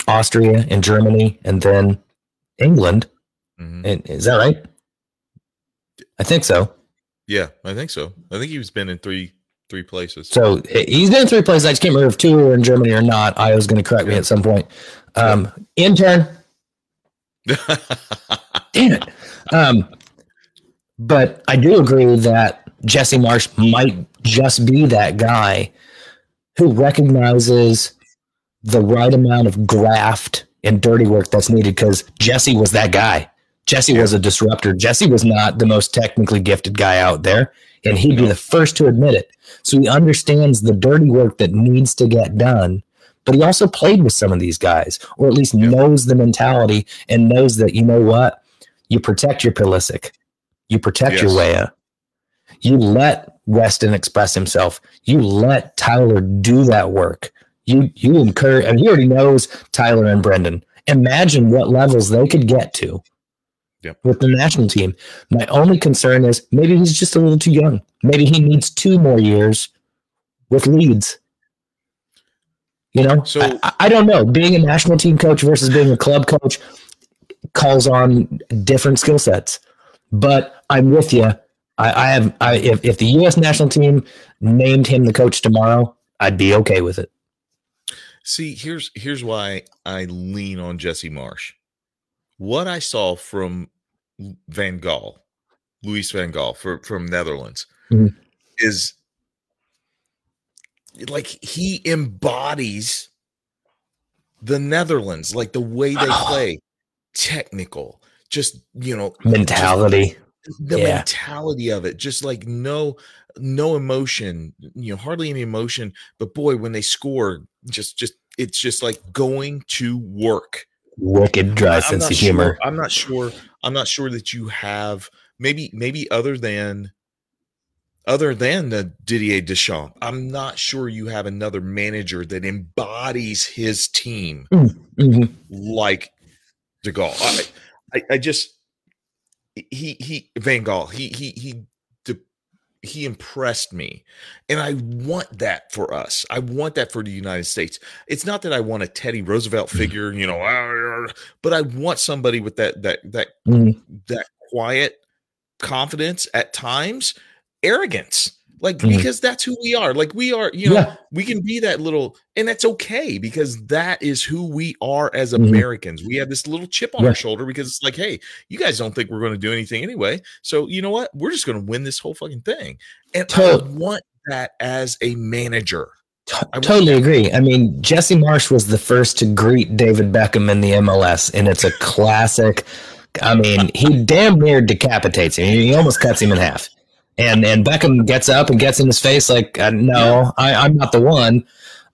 Austria and Germany and then England. Mm-hmm. And, is that right? I think so. Yeah, I think so. I think he's been in three three places. So he's been in three places. I just can't remember if two were in Germany or not. I was going to correct yeah. me at some point. Um, intern. Damn it. Um, but I do agree that Jesse Marsh might just be that guy who recognizes the right amount of graft and dirty work that's needed, because Jesse was that guy. Jesse yeah. was a disruptor. Jesse was not the most technically gifted guy out there, and he'd be the first to admit it. So he understands the dirty work that needs to get done. But he also played with some of these guys, or at least yeah. knows the mentality and knows that, you know what? You protect your Pulisic. You protect yes. your Weah. You let Weston express himself. You let Tyler do that work. You you encourage, and he already knows Tyler and Brendan. Imagine what levels they could get to yeah. with the national team. My only concern is maybe he's just a little too young. Maybe he needs two more years with Leeds. You know, so, I, I don't know. Being a national team coach versus being a club coach calls on different skill sets. But I'm with you. I, I have. I, if if the U S national team named him the coach tomorrow, I'd be okay with it. See, here's here's why I lean on Jesse Marsch. What I saw from Van Gaal, Louis Van Gaal for, from Netherlands, mm-hmm. is. Like he embodies the Netherlands, like the way they oh. play, technical, just, you know, mentality, just, the yeah. mentality of it, just like no, no emotion, you know, hardly any emotion, but boy, when they score, just, just, it's just like going to work. Wicked dry I'm sense of sure, humor. I'm not sure. I'm not sure that you have maybe, maybe other than Other than the Didier Deschamps, I'm not sure you have another manager that embodies his team mm-hmm. like De Gaulle. I, I, I just he he Van Gaal he he he he impressed me, and I want that for us. I want that for the United States. It's not that I want a Teddy Roosevelt figure, you know, but I want somebody with that that that mm-hmm. that quiet confidence at times. Arrogance, like mm. because that's who we are. Like we are, you know, yeah. we can be that little, and that's okay because that is who we are as mm. Americans. We have this little chip on yeah. our shoulder because it's like, hey, you guys don't think we're going to do anything anyway, so you know what? We're just going to win this whole fucking thing. And totally. I want that as a manager. To- totally that. agree. I mean, Jesse Marsch was the first to greet David Beckham in the M L S, and it's a classic. I mean, he damn near decapitates him. He almost cuts him in half. And and Beckham gets up and gets in his face like, uh, no, I, I'm not the one.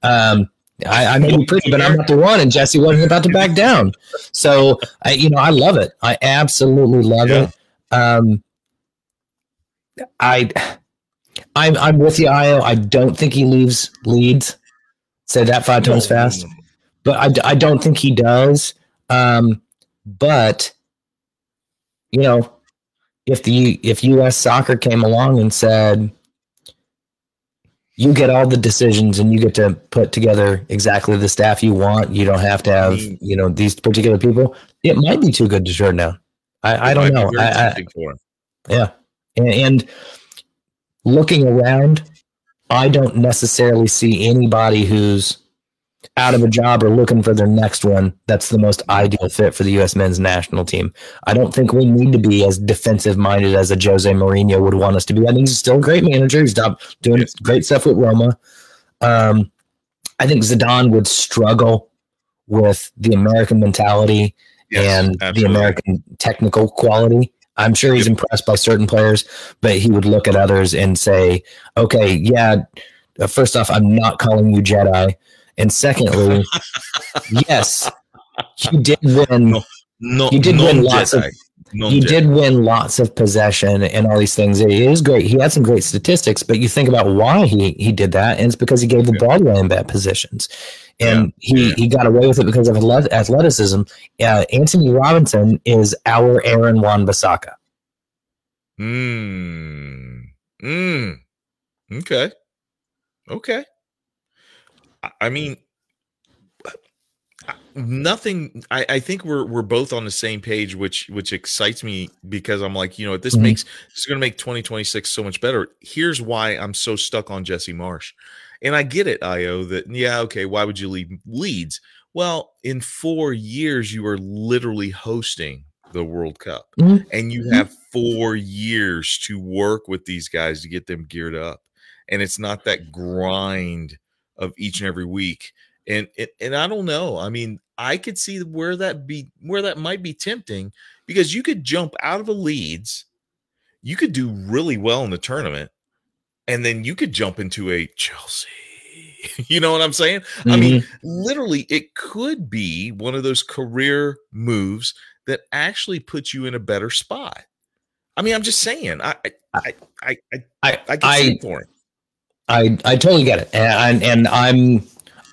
Um, I, I may be pretty, but I'm not the one. And Jesse wasn't about to back down. So, I, you know, I love it. I absolutely love yeah. it. Um, I, I'm, I'm with you, Io. I don't think he leaves Leeds. Say that five times no. fast. But I, I don't think he does. Um, but, you know, If the if U S soccer came along and said, you get all the decisions and you get to put together exactly the staff you want, you don't have to have, you know, these particular people, it might be too good to turn down. I, I don't know. I, I, yeah. And, and looking around, I don't necessarily see anybody who's out of a job or looking for their next one that's the most ideal fit for the U S men's national team. I don't think we need to be as defensive-minded as a Jose Mourinho would want us to be. I think he's still a great manager. He's doing great stuff with Roma. Um, I think Zidane would struggle with the American mentality yes, and absolutely. the American technical quality. I'm sure he's impressed by certain players, but he would look at others and say, okay, yeah, first off, I'm not calling you Jedi. And secondly, yes, you did win. No, no, you did win lots Jedi. of. No he Jedi. did win lots of possession and all these things. It is great. He had some great statistics, but you think about why he, he did that, and it's because he gave the yeah. ball away in bad positions, and yeah. he yeah. he got away with it because of athleticism. Uh, Anthony Robinson is our Aaron Wan-Bissaka. Hmm. Hmm. Okay. Okay. I mean, nothing. I, I think we're we're both on the same page, which which excites me because I'm like, you know, this mm-hmm. makes this is going to make twenty twenty-six so much better. Here's why I'm so stuck on Jesse Marsh, and I get it, I O. That yeah, okay, why would you leave Leeds? Well, in four years, you are literally hosting the World Cup, mm-hmm. and you have four years to work with these guys to get them geared up, and it's not that grind of each and every week. And, and and I don't know. I mean, I could see where that be where that might be tempting, because you could jump out of a Leeds, you could do really well in the tournament, and then you could jump into a Chelsea. You know what I'm saying? Mm-hmm. I mean, literally, it could be one of those career moves that actually puts you in a better spot. I mean, I'm just saying. I I I I I, I can see for it. I, I totally get it, and, and and I'm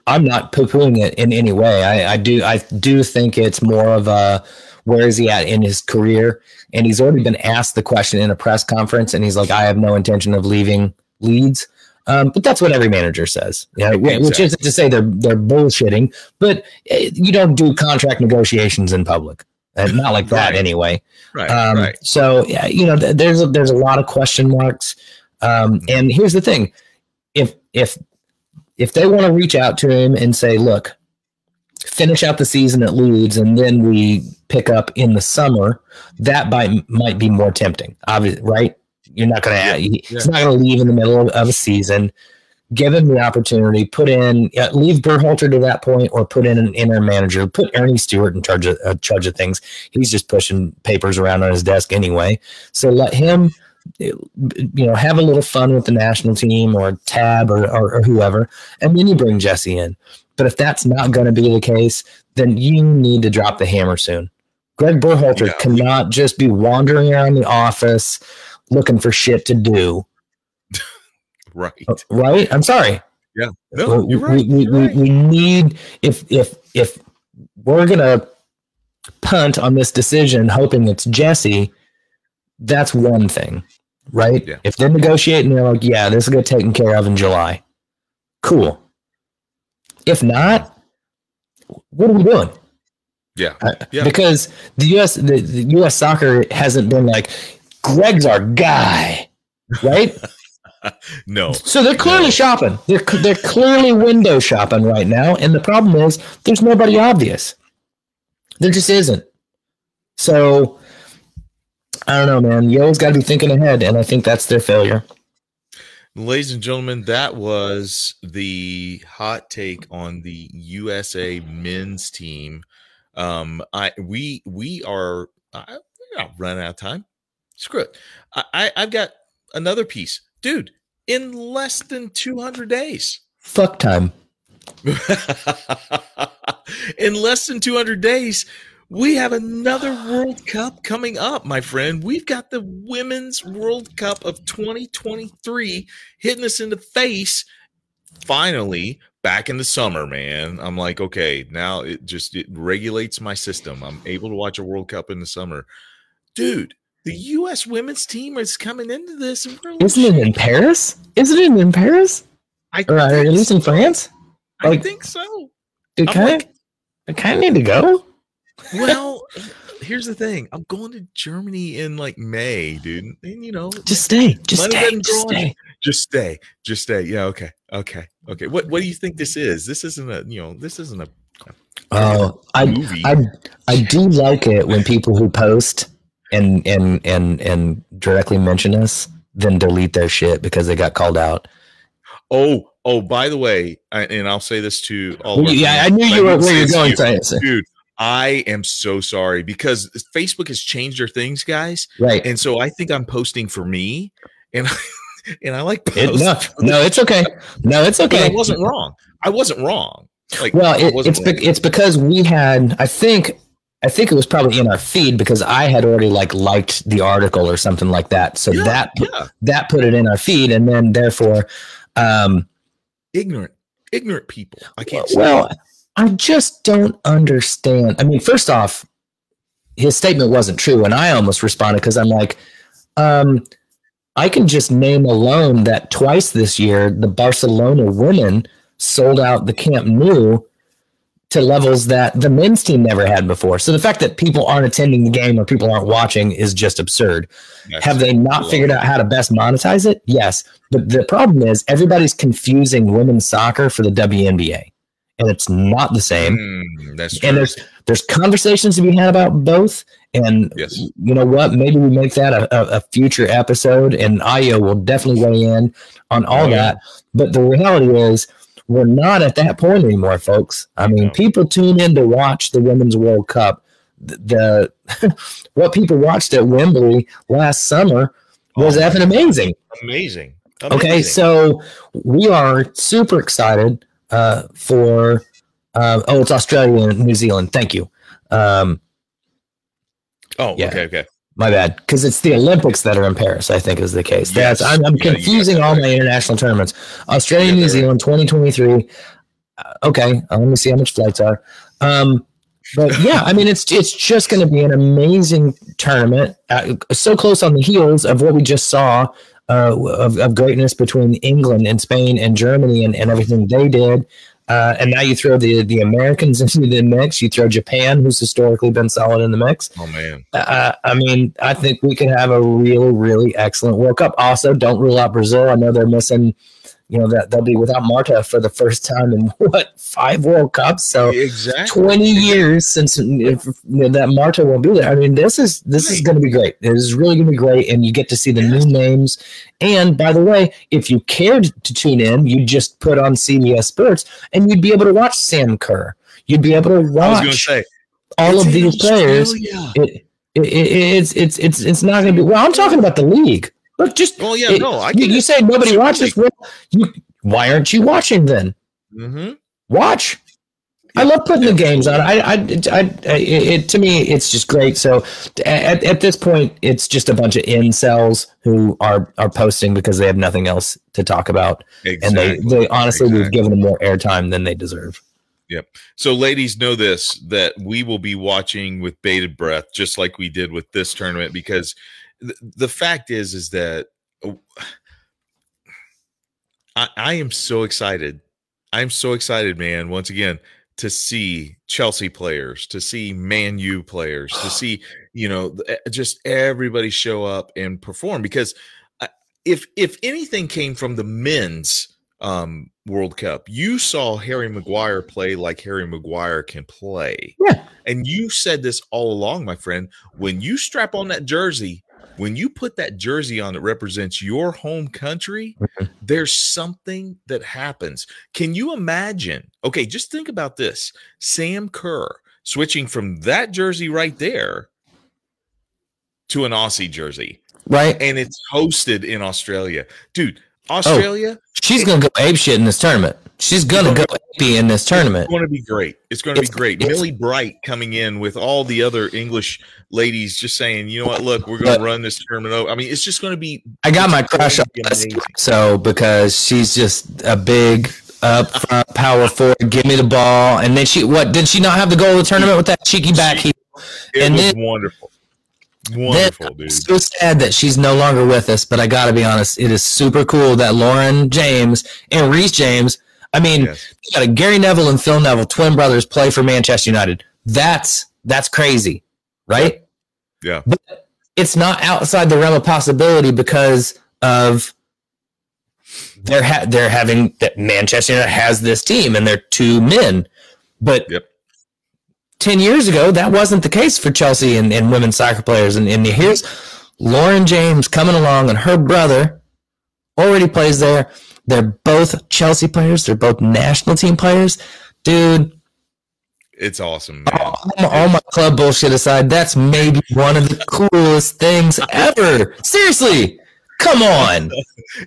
I'm not poo-pooing it in any way. I, I do I do think it's more of a where is he at in his career, and he's already been asked the question in a press conference, and he's like, I have no intention of leaving Leeds, um, but that's what every manager says, yeah, you know, exactly. Which isn't to say they're they're bullshitting, but you don't do contract negotiations in public. And not like that right. anyway. Right, um, right. So yeah, you know, th- there's a, there's a lot of question marks, um, and here's the thing. If if if they want to reach out to him and say, look, finish out the season at Leeds and then we pick up in the summer, that might, might be more tempting, obviously, right? You're not going to yeah. – he's not going to leave in the middle of a season. Give him the opportunity. Put in – leave Berhalter to that point, or put in an interim manager. Put Ernie Stewart in charge of, uh, charge of things. He's just pushing papers around on his desk anyway. So let him – you know, have a little fun with the national team or Tab or, or, or whoever, and then you bring Jesse in. But if that's not going to be the case, then you need to drop the hammer soon. Greg Berhalter yeah. cannot just be wandering around the office looking for shit to do. Right. Right? I'm sorry. Yeah. No, you're right. We, we, you're right. we need, if, if, if we're going to punt on this decision hoping it's Jesse, that's one thing. Right? Yeah. If they're negotiating, they're like, yeah, this will get taken care of in July. Cool. If not, what are we doing? Yeah. Uh, yeah. Because the U S the, the U S soccer hasn't been like, Greg's our guy. Right? No. So they're clearly no. shopping. They're, they're clearly window shopping right now. And the problem is there's nobody obvious. There just isn't. So I don't know, man. You always got to be thinking ahead, and I think that's their failure. Ladies and gentlemen, that was the hot take on the U S A men's team. Um, I we we are I, we're not running out of time. Screw it. I, I I've got another piece, dude. In less than two hundred days. Fuck time. In less than two hundred days. We have another World Cup coming up, my friend. We've got the Women's World Cup of twenty twenty-three hitting us in the face. Finally, back in the summer, man. I'm like, okay, now it just it regulates my system. I'm able to watch a World Cup in the summer. Dude, the U S women's team is coming into this. And we're Isn't like, it in Paris? Isn't it in Paris? I or at least so. in France? Like, I think so. Dude, kind like, I kind of need to go. Well, here's the thing. I'm going to Germany in like May, dude. And you know, just stay. Just stay. Just stay. Just stay. Just stay. Yeah. Okay. Okay. Okay. What What do you think this is? This isn't a. You know. This isn't a. Oh, I I, I I do like it when people who post and and and and directly mention us then delete their shit because they got called out. Oh. Oh, by the way, I, and I'll say this to all. Well, yeah, friends. I knew you were where you're going, you, dude. I am so sorry because Facebook has changed their things, guys. Right, and so I think I'm posting for me, and I, and I like posts. It, no, no, it's okay. No, it's okay. But I wasn't wrong. I wasn't wrong. Like, well, it, wasn't it's wrong. Be, it's because we had. I think. I think it was probably in our feed because I had already like liked the article or something like that. So yeah, that yeah. that put it in our feed, and then therefore. Um, Ignorant, ignorant people. I can't. Well, well, I just don't understand. I mean, first off, his statement wasn't true, and I almost responded because I'm like, um, I can just name alone that twice this year the Barcelona women sold out the Camp Nou to levels that the men's team never had before. So the fact that people aren't attending the game or people aren't watching is just absurd. That's Have they not cool. figured out how to best monetize it? Yes. But the problem is everybody's confusing women's soccer for the W N B A, and it's not the same. Mm, that's true. And there's there's conversations to be had about both, and yes. you know what? Maybe we make that a, a future episode, and Aya will definitely weigh in on all oh, that. Yeah. But the reality is we're not at that point anymore, folks. I mean, no. people tune in to watch the Women's World Cup. The, the what people watched at Wembley last summer was oh, effing amazing. Amazing. Amazing. Okay, so we are super excited uh, for uh, – oh, it's Australia and New Zealand. Thank you. Um, oh, yeah. okay, okay. My bad, because it's the Olympics that are in Paris, I think is the case. Yes. That's I'm, I'm yeah, confusing all right. my international tournaments. Australia and New Zealand, twenty twenty-three. Uh, okay, uh, let me see how much flights are. Um, but, yeah, I mean, it's it's just going to be an amazing tournament, uh, so close on the heels of what we just saw – Uh, of, of greatness between England and Spain and Germany and, and everything they did. Uh, and now you throw the, the Americans into the mix. You throw Japan, who's historically been solid in the mix. Oh, man. Uh, I mean, I think we could have a really, really excellent World Cup. Also, don't rule out Brazil. I know they're missing, you know, that they'll be without Marta for the first time in, what, five World Cups? So exactly. twenty years since if, if, that Marta won't be there. I mean, this is this right. is going to be great. It is really going to be great, and you get to see the new names. And, by the way, if you cared to tune in, you'd just put on C B S Sports, and you'd be able to watch Sam Kerr. You'd be able to watch say, all of these players. It, it, it, it's, it's, it's, it's not going to be – well, I'm talking about the league. Look, just well, yeah, it, no, I you, you say nobody watches. Well, you, why aren't you watching then? Mm-hmm. Watch. Yeah. I love putting yeah. the games on. I, I, I, I it, to me, it's just great. So at, at this point, it's just a bunch of incels who are, are posting because they have nothing else to talk about, exactly. and they, they honestly exactly. we've given them more airtime than they deserve. Yep. So, ladies, know this: that we will be watching with bated breath, just like we did with this tournament, because. The fact is, is that I, I am so excited. I'm so excited, man, once again, to see Chelsea players, to see Man U players, to see, you know, just everybody show up and perform. Because if if anything came from the men's um, World Cup, you saw Harry Maguire play like Harry Maguire can play. Yeah. And you said this all along, my friend, when you strap on that jersey, when you put that jersey on that represents your home country, there's something that happens. Can you imagine? Okay, just think about this. Sam Kerr switching from that jersey right there to an Aussie jersey. Right. And it's hosted in Australia. Dude, Australia. Oh, she's going to go apeshit in this tournament. She's gonna go happy in this tournament. It's gonna be great. It's gonna it's, be great. Millie Bright coming in with all the other English ladies, just saying, you know what? Look, we're gonna but, run this tournament over. I mean, it's just gonna be. I got my crush on Leslie, so because she's just a big up front power forward. Give me the ball, and then she what? Did she not have the goal of the tournament with that cheeky back heel? It and was then, wonderful. Wonderful, then, dude. I'm so sad that she's no longer with us, but I gotta be honest, it is super cool that Lauren James and Reece James. I mean, yes. you got a Gary Neville and Phil Neville, twin brothers, play for Manchester United. That's that's crazy. right? Yeah. But it's not outside the realm of possibility because of they're ha- they're having that Manchester United has this team and they're two men. But yep. ten years ago, that wasn't the case for Chelsea and, and women's soccer players. And, and here's Lauren James coming along, and her brother already plays there. They're both Chelsea players. They're both national team players. Dude. It's awesome, man. All, all my club bullshit aside, that's maybe one of the coolest things ever. Seriously. Come on.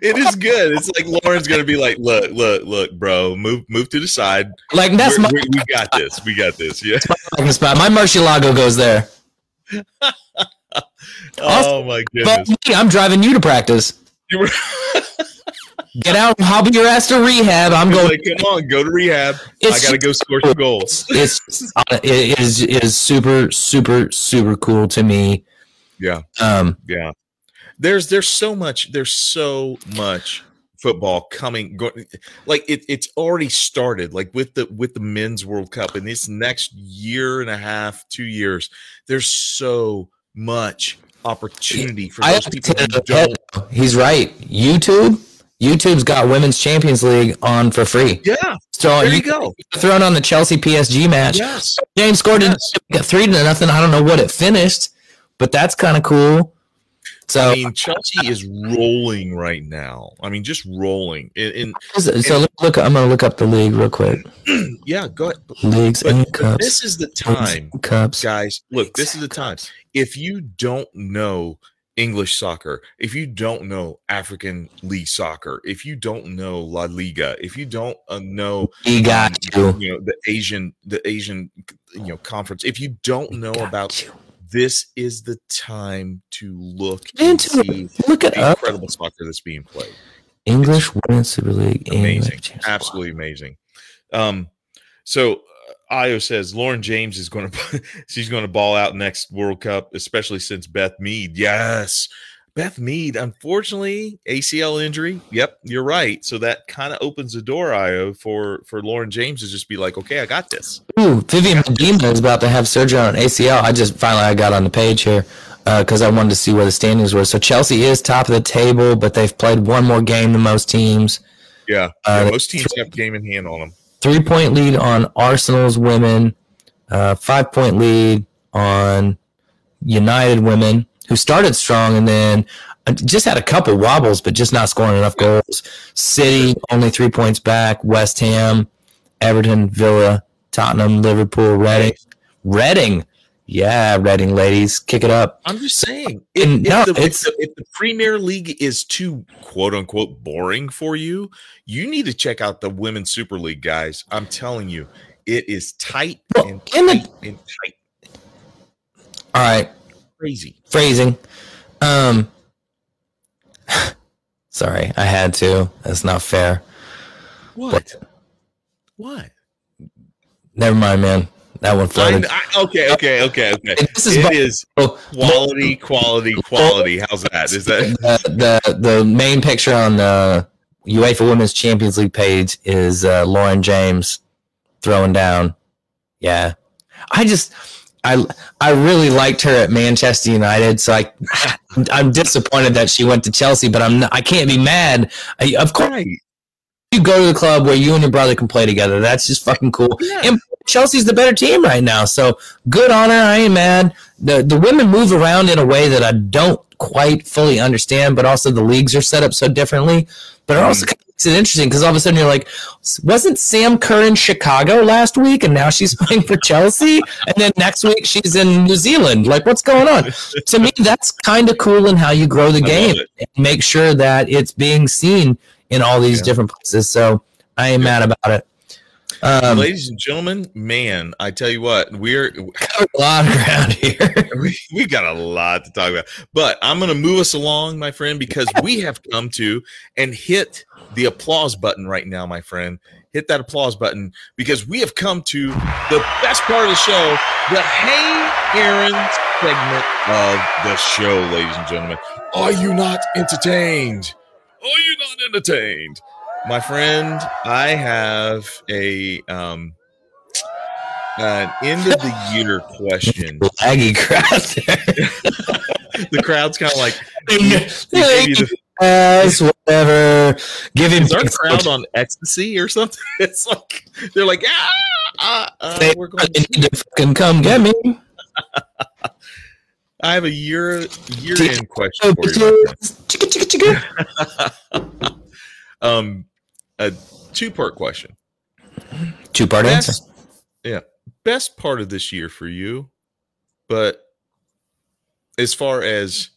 It is good. It's like Lauren's going to be like, look, look, look, bro, move move to the side. Like, that's We're, my. We, we got this. We got this. Yeah. That's my, my Murcielago goes there. Oh, also, my goodness. Me, I'm driving you to practice. Were- Get out. Hobby your ass to rehab. I'm going. Like, come on. Go to rehab. It's I got to go score some goals. It's, it's, it, is, it is super, super, super cool to me. Yeah. Um. Yeah. There's there's so much there's so much football coming go, like it it's already started like with the with the men's World Cup in this next year and a half two years there's so much opportunity for those people who don't. He's right. YouTube YouTube's got Women's Champions League on for free. Yeah, so there you, you go. Thrown on the Chelsea P S G match. Yes. James scored yes. in, three to nothing. I don't know what it finished, but that's kind of cool. So, I mean, Chelsea is rolling right now. I mean, just rolling. And, and, so and, look, I'm going to look up the league real quick. Yeah, go ahead. Leagues but, and but cups. This is the time, cups. Guys. Look, this is the time. If you don't know English soccer, if you don't know African league soccer, if you don't know La Liga, if you don't uh, know, you got um, you. you know the Asian, the Asian, you know conference. If you don't know about. You. This is the time to look into it. Look at the incredible soccer that's being played. English Women's Super League, amazing, absolutely amazing. Um, so uh, Io says Lauren James is going to she's going to ball out next World Cup, especially since Beth Mead. Yes, Beth Mead, unfortunately A C L injury. Yep, you're right. So that kind of opens the door, Io, for for Lauren James to just be like, okay, I got this. Ooh, Vivian Medina is about to have surgery on an A C L. I just finally I got on the page here because uh, I wanted to see where the standings were. So Chelsea is top of the table, but they've played one more game than most teams. Yeah, uh, yeah most teams three, have game in hand on them. Three-point lead on Arsenal's women, uh, five-point lead on United women, who started strong and then just had a couple wobbles, but just not scoring enough goals. City, only three points back. West Ham, Everton, Villa, Tottenham, Liverpool, Reading. Reading. Yeah, Reading, ladies. Kick it up. I'm just saying. If, and, if, no, the, it's, if, the, if the Premier League is too, quote-unquote, boring for you, you need to check out the Women's Super League, guys. I'm telling you. It is tight well, and tight the, and tight. All right. Crazy. Phrasing. Um, sorry, I had to. That's not fair. What? But, what? Never mind, man. That one floated. I, I, okay, okay, okay, okay. This is, it my, is quality, quality, quality. How's that? Is that the the, the main picture on the UEFA Women's Champions League page is uh, Lauren James throwing down. Yeah, I just. I I really liked her at Manchester United, so I I'm disappointed that she went to Chelsea, but I'm not, I can't be mad. I, of course, right. You go to the club where you and your brother can play together. That's just fucking cool. Yeah. And Chelsea's the better team right now, so good on her. I ain't mad. the The women move around in a way that I don't quite fully understand, but also the leagues are set up so differently. But it also makes it interesting because all of a sudden you're like, wasn't Sam Kerr in Chicago last week and now she's playing for Chelsea? And then next week she's in New Zealand. Like, what's going on? To me, that's kind of cool in how you grow the game and make sure that it's being seen in all these yeah. different places. So I ain't yeah. mad about it. Um, Ladies and gentlemen, man, I tell you what, we're got a lot of ground here. we, we got a lot to talk about, but I'm going to move us along, my friend, because we have come to and hit the applause button right now, my friend. Hit that applause button because we have come to the best part of the show, the Hey Aaron segment of the show, ladies and gentlemen. Are you not entertained? Are you not entertained? My friend, I have a um, an end of the year question. Laggy crowd. The crowd's kind of like, the, yes, whatever. Give him. Is our crowd on ecstasy or something? It's like they're like, ah, ah, ah they we're going to fucking come get me. I have a year year end question for you. Chicka, chicka, chicka. um, a two part question. Two part answer. Yeah, best part of this year for you, but as far as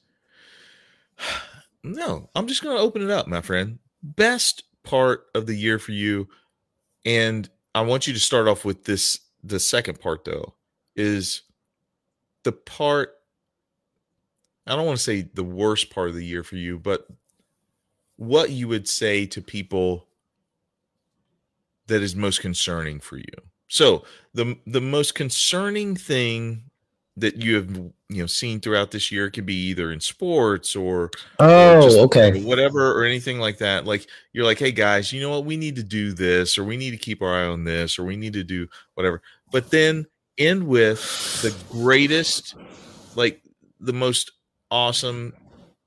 no, I'm just going to open it up, my friend. Best part of the year for you, and I want you to start off with this. The second part, though, is the part. I don't want to say the worst part of the year for you, but what you would say to people that is most concerning for you. So the the most concerning thing that you have, you know, seen throughout this year, it could be either in sports or oh, or just, okay, you know, whatever or anything like that. Like you're like, hey guys, you know what? We need to do this, or we need to keep our eye on this, or we need to do whatever. But then end with the greatest, like the most awesome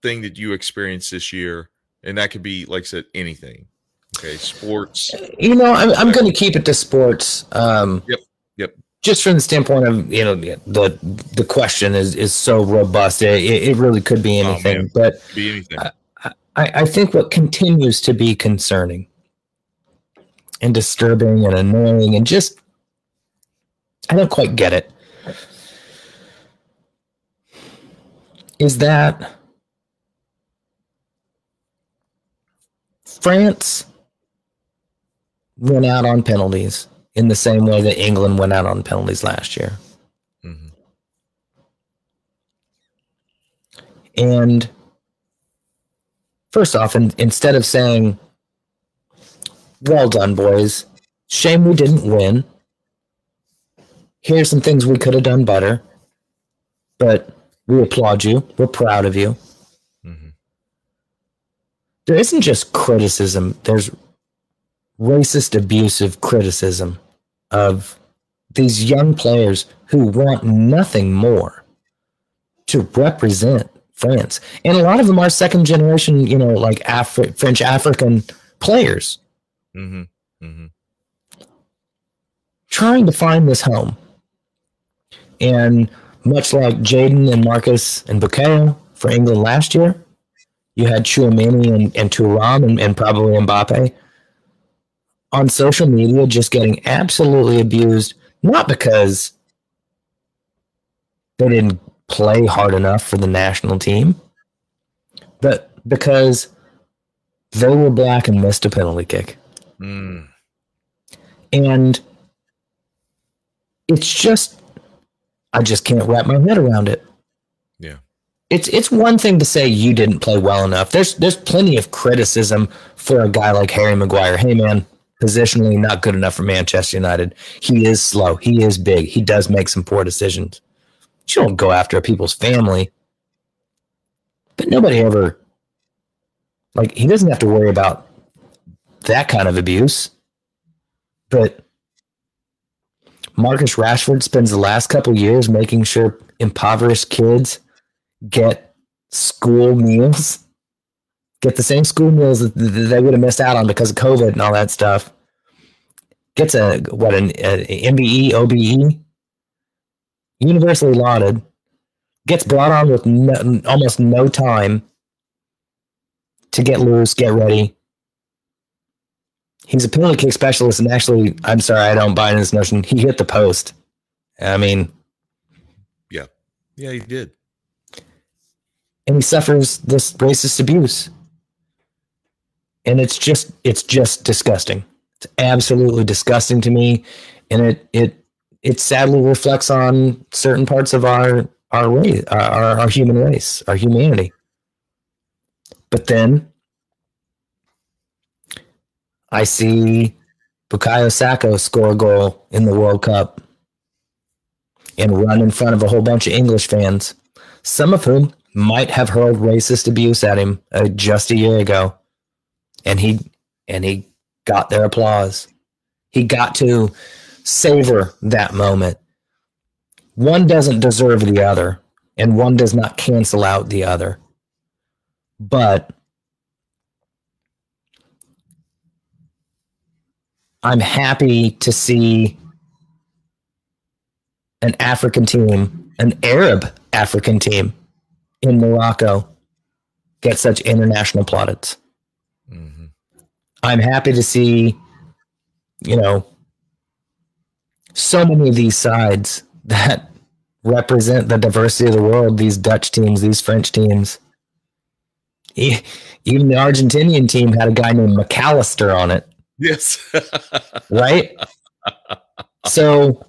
thing that you experienced this year, and that could be, like I said, anything. Okay, sports. You know, I'm I'm going to keep it to sports. Um, yep. Yep. Just from the standpoint of, you know, the the question is, is so robust. It, it really could be anything, oh, but be anything. I, I, I think what continues to be concerning and disturbing and annoying and just, I don't quite get it, is that France went out on penalties in the same way that England went out on penalties last year. Mm-hmm. And first off, in, instead of saying, well done, boys, shame we didn't win, here's some things we could have done better, but we applaud you, we're proud of you. Mm-hmm. There isn't just criticism, there's racist, abusive criticism of these young players who want nothing more to represent France. And a lot of them are second generation, you know, like Afri- French African players. Mm-hmm. Mm-hmm. Trying to find this home. And much like Jadon and Marcus and Bukayo for England last year, you had Chouameni and, and Thuram and, and probably Mbappe on social media just getting absolutely abused, not because they didn't play hard enough for the national team, but because they were black and missed a penalty kick. Mm. And it's just, I just can't wrap my head around it. Yeah. It's it's one thing to say you didn't play well enough. There's there's plenty of criticism for a guy like Harry Maguire. Hey, man, positionally not good enough for Manchester United. He is slow. He is big. He does make some poor decisions. But you don't go after people's family. But nobody ever, like, he doesn't have to worry about that kind of abuse. But Marcus Rashford spends the last couple years making sure impoverished kids get school meals. Get the same school meals that they would have missed out on because of COVID and all that stuff. Gets a, what, an M B E, O B E? Universally lauded. Gets brought on with no, almost no time to get loose, get ready. He's a penalty kick specialist, and actually, I'm sorry, I don't buy in this notion. He hit the post. I mean. Yeah. Yeah, he did. And he suffers this racist abuse. And it's just, it's just disgusting. It's absolutely disgusting to me. And it, it, it sadly reflects on certain parts of our, our race, our, our human race, our humanity. But then I see Bukayo Saka score a goal in the World Cup and run in front of a whole bunch of English fans, some of whom might have hurled racist abuse at him uh, just a year ago. And he and he got their applause. He got to savor that moment. One doesn't deserve the other, and one does not cancel out the other. But I'm happy to see an African team, an Arab African team in Morocco get such international plaudits. Mm-hmm. I'm happy to see, you know, so many of these sides that represent the diversity of the world, these Dutch teams, these French teams. Even the Argentinian team had a guy named McAllister on it. Yes. Right? So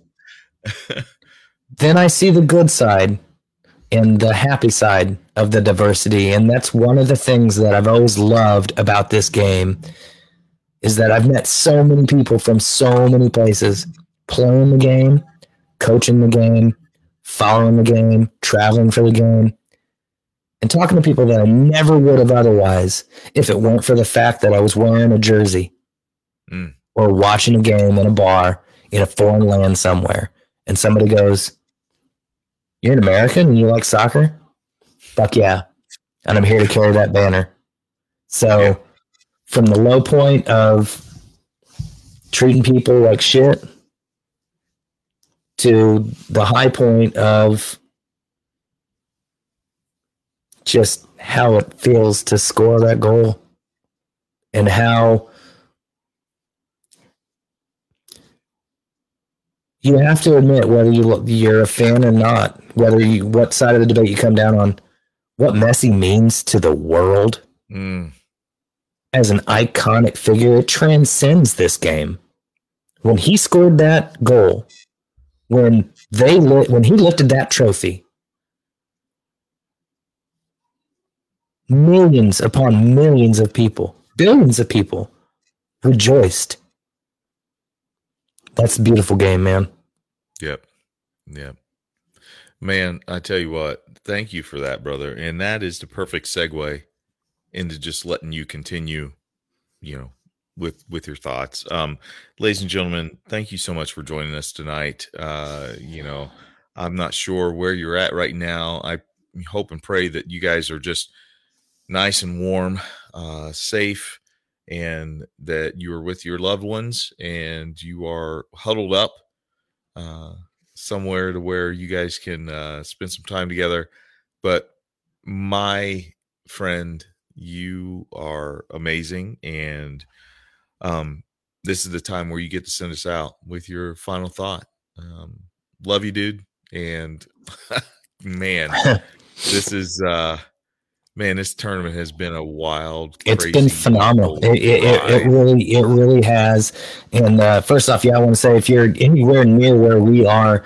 then I see the good side and the happy side of the diversity. And that's one of the things that I've always loved about this game is that I've met so many people from so many places playing the game, coaching the game, following the game, traveling for the game, and talking to people that I never would have otherwise if it weren't for the fact that I was wearing a jersey mm. or watching a game in a bar in a foreign land somewhere. And somebody goes, "You're an American and you like soccer?" Fuck yeah. And I'm here to carry that banner. So yeah. From the low point of treating people like shit to the high point of just how it feels to score that goal and how you have to admit, whether you look, you're a fan or not, whether you what side of the debate you come down on, what Messi means to the world mm. as an iconic figure, it transcends this game. When he scored that goal, when they li- when he lifted that trophy, millions upon millions of people, billions of people rejoiced. That's a beautiful game, man. Yep. Yep. Man, I tell you what, thank you for that, brother. And that is the perfect segue into just letting you continue, you know, with, with your thoughts. Um, ladies and gentlemen, thank you so much for joining us tonight. Uh, you know, I'm not sure where you're at right now. I hope and pray that you guys are just nice and warm, uh, safe, and that you are with your loved ones and you are huddled up uh, somewhere to where you guys can uh, spend some time together. But my friend, you are amazing. And um, this is the time where you get to send us out with your final thought. Um, love you, dude. And man, this is... Uh, Man, this tournament has been a wild, crazy. It's been phenomenal. It, it, it, it really, it really has. And uh, first off, yeah, I want to say if you're anywhere near where we are,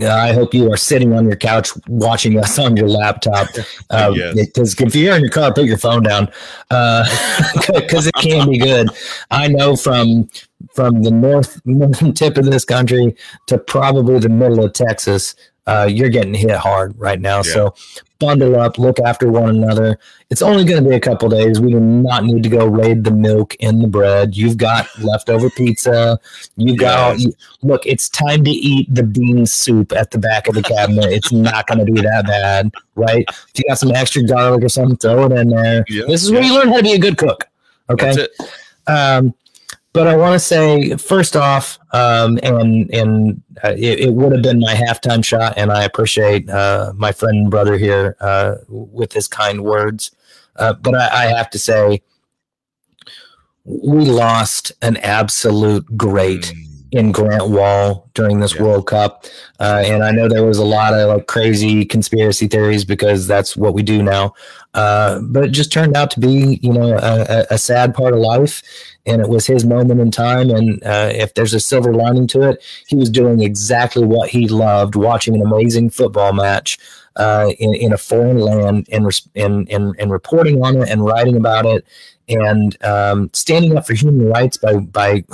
uh, I hope you are sitting on your couch watching us on your laptop. Uh, because yes. If you're in your car, put your phone down because uh, it can be good. I know from from the north northern tip of this country to probably the middle of Texas. Uh, you're getting hit hard right now. Yeah. So bundle up, look after one another. It's only going to be a couple days. We do not need to go raid the milk and the bread. You've got leftover pizza. You've got, yeah. you, look, it's time to eat the bean soup at the back of the cabinet. It's not going to be that bad, right? If you got some extra garlic or something, throw it in there. Yeah. This is where you learn how to be a good cook. Okay. That's it. Um, But I want to say, first off, um, and and uh, it, it would have been my halftime shot, and I appreciate uh, my friend and brother here uh, with his kind words. Uh, but I, I have to say, we lost an absolute great in Grant Wall during this yeah. World Cup. Uh, and I know there was a lot of like crazy conspiracy theories because that's what we do now. Uh, but it just turned out to be, you know, a, a sad part of life. And it was his moment in time. And uh, if there's a silver lining to it, he was doing exactly what he loved, watching an amazing football match uh, in, in a foreign land and, and, and, and reporting on it and writing about it. And um, standing up for human rights by, by,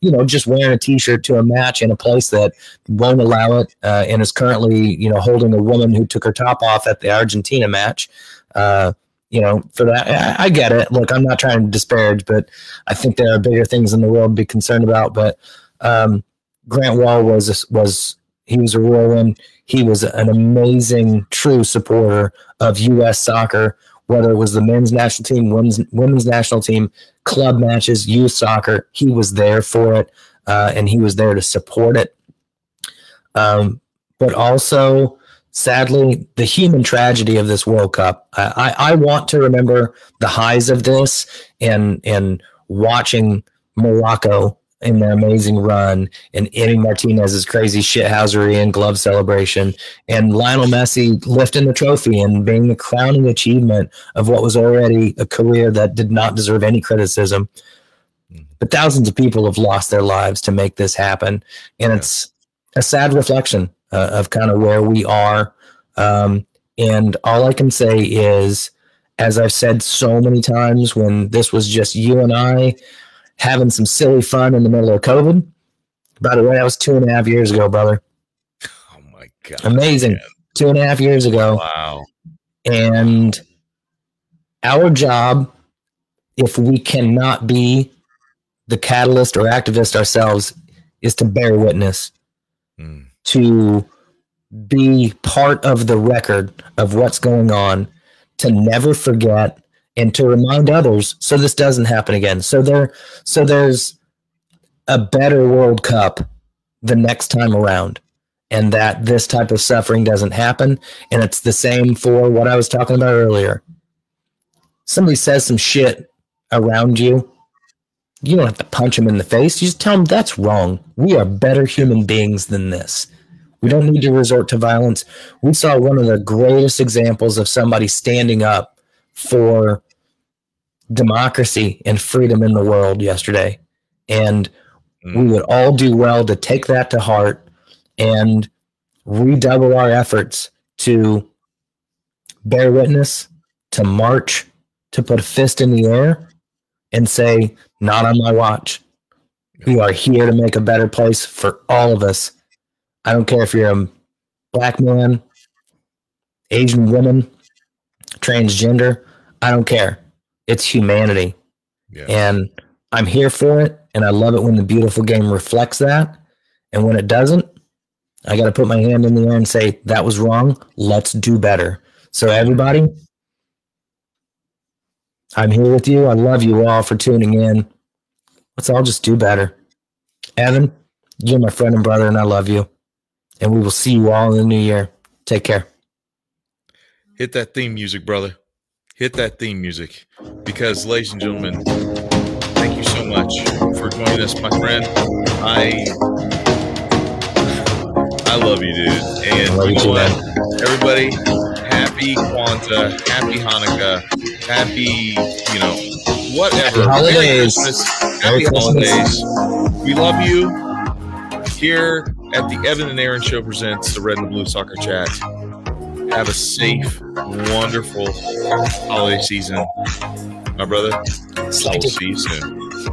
you know, just wearing a T-shirt to a match in a place that won't allow it uh, and is currently, you know, holding a woman who took her top off at the Argentina match. Uh, you know, for that, I, I get it. Look, I'm not trying to disparage, but I think there are bigger things in the world to be concerned about. But um, Grant Wall was was he was a whirlwind. He was an amazing, true supporter of U S soccer, whether it was the men's national team, women's, women's national team, club matches, youth soccer. He was there for it, uh, and he was there to support it. Um, but also, sadly, the human tragedy of this World Cup. I, I, I want to remember the highs of this and and watching Morocco in their amazing run, and Eddie Martinez's crazy shithousery and glove celebration, and Lionel Messi lifting the trophy and being the crowning achievement of what was already a career that did not deserve any criticism. But thousands of people have lost their lives to make this happen, and yeah. It's a sad reflection uh, of kind of where we are. Um, and all I can say is, as I've said so many times when this was just you and I, having some silly fun in the middle of COVID. By the way, that was two and a half years ago, brother. Oh, my God. Amazing. Man. Two and a half years ago. Wow. And our job, if we cannot be the catalyst or activist ourselves, is to bear witness, mm. to be part of the record of what's going on, to never forget, and to remind others so this doesn't happen again. So there, so there's a better World Cup the next time around, and that this type of suffering doesn't happen. And it's the same for what I was talking about earlier. Somebody says some shit around you. You don't have to punch them in the face. You just tell them that's wrong. We are better human beings than this. We don't need to resort to violence. We saw one of the greatest examples of somebody standing up for democracy and freedom in the world yesterday. And we would all do well to take that to heart and redouble our efforts to bear witness, to march, to put a fist in the air and say, not on my watch. We are here to make a better place for all of us. I don't care if you're a black man, Asian woman, transgender. I don't care. It's humanity. Yeah. And I'm here for it. And I love it when the beautiful game reflects that. And when it doesn't, I got to put my hand in the air and say, that was wrong. Let's do better. So everybody, I'm here with you. I love you all for tuning in. Let's all just do better. Evan, you're my friend and brother, and I love you. And we will see you all in the new year. Take care. Hit that theme music, brother. Hit that theme music. Because, ladies and gentlemen, thank you so much for joining us, my friend. I I love you, dude. And you know what? Everybody, happy Kwanzaa, happy Hanukkah, happy, you know, whatever. Happy holidays. Happy holidays. We love you here at the Evan and Aaron Show presents the Red and Blue Soccer Chat. Have a safe, wonderful holiday season, my brother. I'll see you soon.